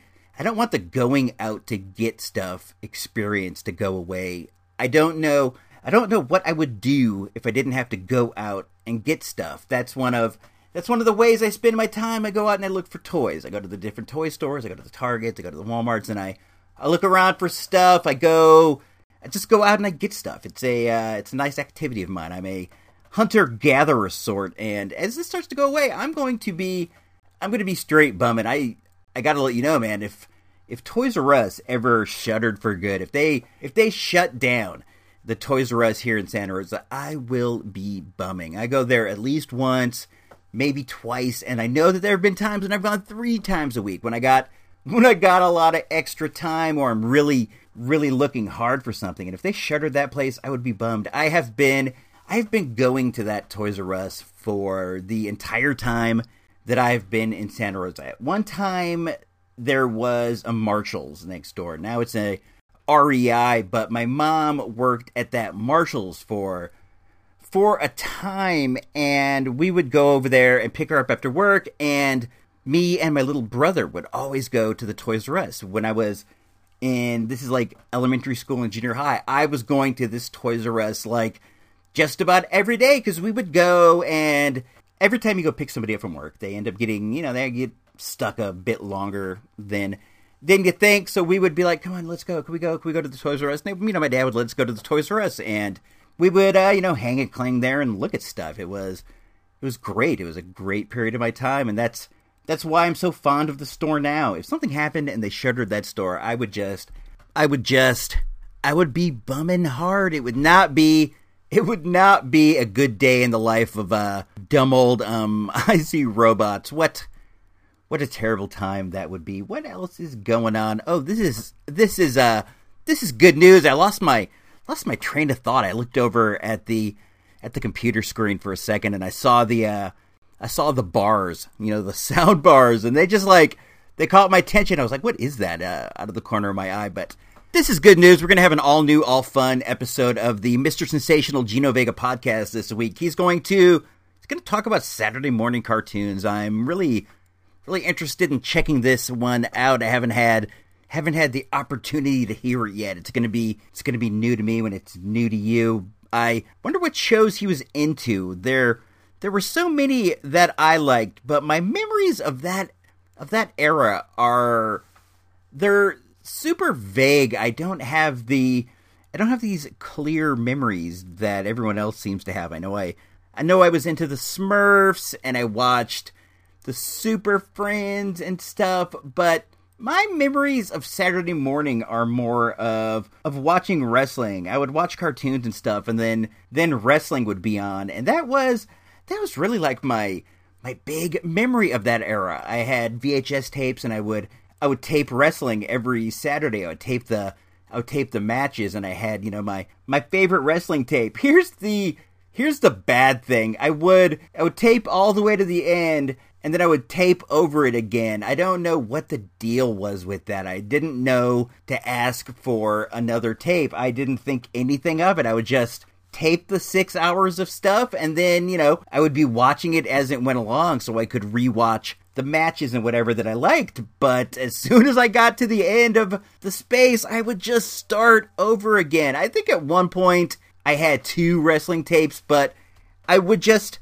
going out to get stuff experience to go away. I don't know what I would do if I didn't have to go out and get stuff. That's one of the ways I spend my time. I go out and I look for toys. I go to the different toy stores. I go to the Targets. I go to the Walmarts, and I look around for stuff. I just go out and I get stuff. It's a nice activity of mine. I'm a hunter-gatherer sort, and as this starts to go away, I'm going to be straight bumming. I got to let you know, man, if Toys R Us ever shuttered for good, if they shut down, the Toys R Us here in Santa Rosa, I will be bumming. I go there at least once, maybe twice, and I know that there have been times when I've gone 3 times a week when I got a lot of extra time, or I'm really looking hard for something. And if they shuttered that place, I would be bummed. I've been going to that Toys R Us for the entire time that I've been in Santa Rosa. At one time, there was a Marshall's next door. Now it's a REI, but my mom worked at that Marshall's for a time, and we would go over there and pick her up after work, and me and my little brother would always go to the Toys R Us. When I was in, this is like elementary school and junior high, I was going to this Toys R Us like just about every day, because we would go, and every time you go pick somebody up from work, they end up getting, they get stuck a bit longer than you think. So we would be like, come on, let's go. Can we go to the Toys R Us? And my dad would let us go to the Toys R Us, and we would, hang and cling there and look at stuff. It was great. It was a great period of my time, and that's why I'm so fond of the store now. If something happened and they shuttered that store, I would be bumming hard. It would not be a good day in the life of dumb old Icy Robots. What a terrible time that would be. What else is going on? Oh, this is good news. I lost my train of thought. I looked over at the computer screen for a second, and I saw the bars, the sound bars, and they caught my attention. I was like, what is that out of the corner of my eye? But this is good news. We're going to have an all-new, all-fun episode of the Mr. Sensational Gino Vega podcast this week. He's going to talk about Saturday morning cartoons. I'm really, really interested in checking this one out. I haven't had the opportunity to hear it yet. It's going to be new to me when it's new to you. I wonder what shows he was into. There were so many that I liked, but my memories of that era they're super vague. I don't have these clear memories that everyone else seems to have. I know I was into the Smurfs, and I watched the Super Friends and stuff, but my memories of Saturday morning are more of watching wrestling. I would watch cartoons and stuff, and then wrestling would be on, and that was really like my big memory of that era. I had VHS tapes, and I would tape wrestling every Saturday. I would tape the matches, and I had, my favorite wrestling tape. Here's the bad thing. I would tape all the way to the end, and then I would tape over it again. I don't know what the deal was with that. I didn't know to ask for another tape. I didn't think anything of it. I would just tape the 6 hours of stuff, and then, I would be watching it as it went along, so I could rewatch the matches and whatever that I liked. But as soon as I got to the end of the space, I would just start over again. I think at one point I had 2 wrestling tapes, but I would just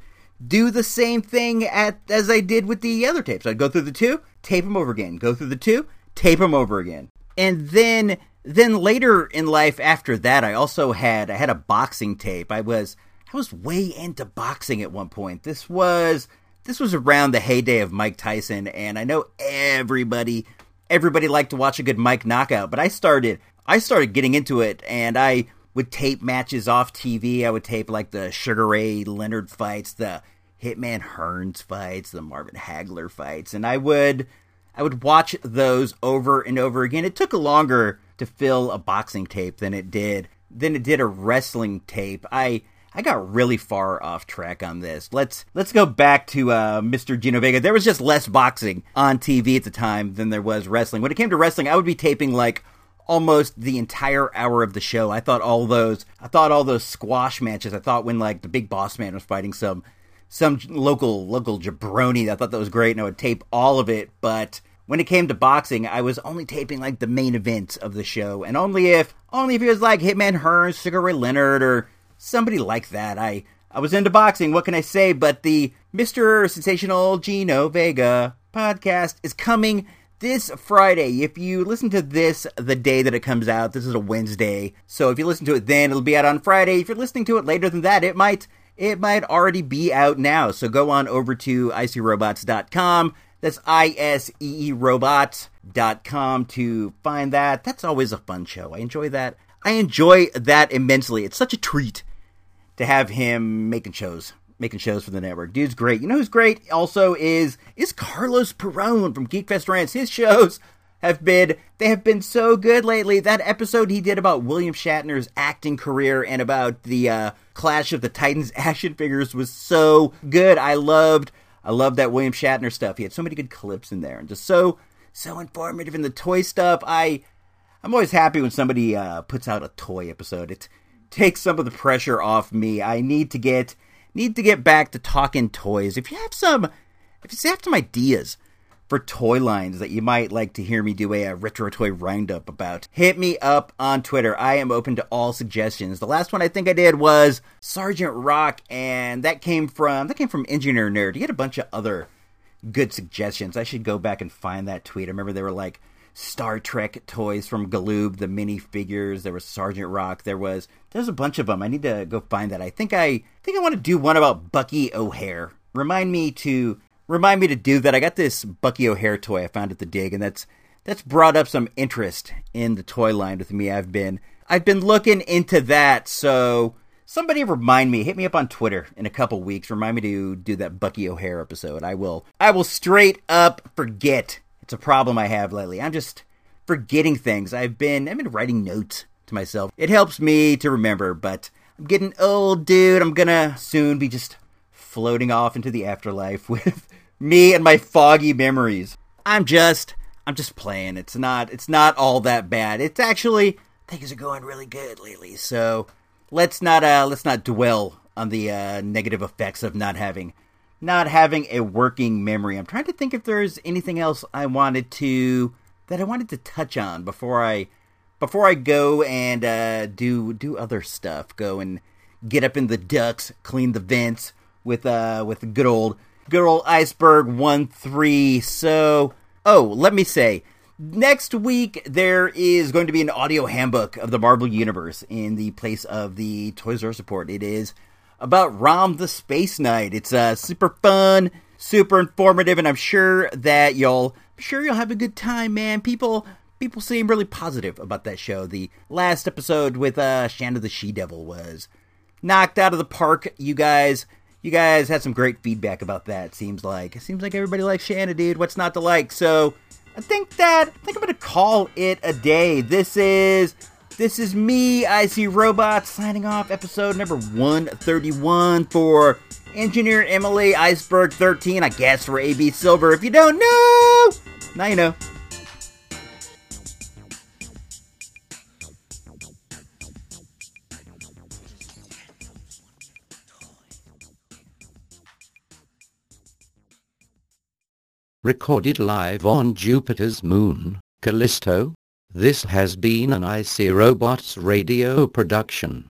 do the same thing as I did with the other tapes. I'd go through the 2, tape them over again, go through the 2, tape them over again. And then later in life after that, I also had a boxing tape. I was way into boxing at one point. This was around the heyday of Mike Tyson, and I know everybody liked to watch a good Mike knockout, but I started getting into it, and I would tape matches off TV. I would tape like the Sugar Ray Leonard fights, the Hitman Hearns fights, the Marvin Hagler fights, and I would watch those over and over again. It took longer to fill a boxing tape than it did a wrestling tape. I got really far off track on this. Let's go back to Mr. Gino Vega. There was just less boxing on TV at the time than there was wrestling. When it came to wrestling, I would be taping like almost the entire hour of the show. I thought all those squash matches. I thought when like the Big Boss Man was fighting some local jabroni, I thought that was great, and I would tape all of it. But when it came to boxing, I was only taping like the main events of the show, and only if it was like Hitman Hearns, Sugar Ray Leonard, or somebody like that. I was into boxing, what can I say? But the Mr. Sensational Gino Vega podcast is coming this Friday. If you listen to this the day that it comes out, this is a Wednesday, so if you listen to it then, it'll be out on Friday. If you're listening to it later than that, it might already be out now. So go on over to icerobots.com. That's ISEE robots.com to find that. That's always a fun show. I enjoy that. I enjoy that immensely. It's such a treat to have him making shows for the network. Dude's great. You know who's great also is Carlos Perron from Geekfest Rants. His shows have been so good lately. That episode he did about William Shatner's acting career and about the Clash of the Titans action figures was so good. I loved that William Shatner stuff. He had so many good clips in there and just so informative. And the toy stuff, I'm always happy when somebody puts out a toy episode. It takes some of the pressure off me. I need to get back to talking toys. If you have some ideas for toy lines that you might like to hear me do a retro toy roundup about, hit me up on Twitter. I am open to all suggestions. The last one I think I did was Sergeant Rock, and that came from Engineer Nerd. He had a bunch of other good suggestions. I should go back and find that tweet. I remember there were like Star Trek toys from Galoob, the minifigures. There was Sergeant Rock. There's a bunch of them. I need to go find that. I think I want to do one about Bucky O'Hare. Remind me to do that. I got this Bucky O'Hare toy I found at the Dig, and that's brought up some interest in the toy line with me. I've been looking into that, so somebody remind me. Hit me up on Twitter in a couple weeks. Remind me to do that Bucky O'Hare episode. I will straight up forget. It's a problem I have lately. I'm just forgetting things. I've been writing notes to myself. It helps me to remember, but I'm getting old, dude. I'm gonna soon be just floating off into the afterlife with me and my foggy memories. I'm just playing. It's not all that bad. It's actually, things are going really good lately. So let's not dwell on the negative effects of not having a working memory. I'm trying to think if there's anything else I wanted to touch on before I go and do other stuff. Go and get up in the ducts, clean the vents with good old Iceberg 13. So, let me say, next week there is going to be an audio handbook of the Marvel Universe in the place of the Toys R Us report. It is about Rom the Space Knight. It's super fun, super informative, and I'm sure you'll have a good time, man. People seem really positive about that show. The last episode with Shanda the She-Devil was knocked out of the park. You guys had some great feedback about that. Seems like everybody likes Shanna, dude. What's not to like? So I think I'm gonna call it a day. This is me, Icy Robots, signing off. Episode number 131 for Engineer Emily, Iceberg 13, I guess, for A.B. Silver. If you don't know, now you know. Recorded live on Jupiter's moon, Callisto. This has been an Icy Robots radio production.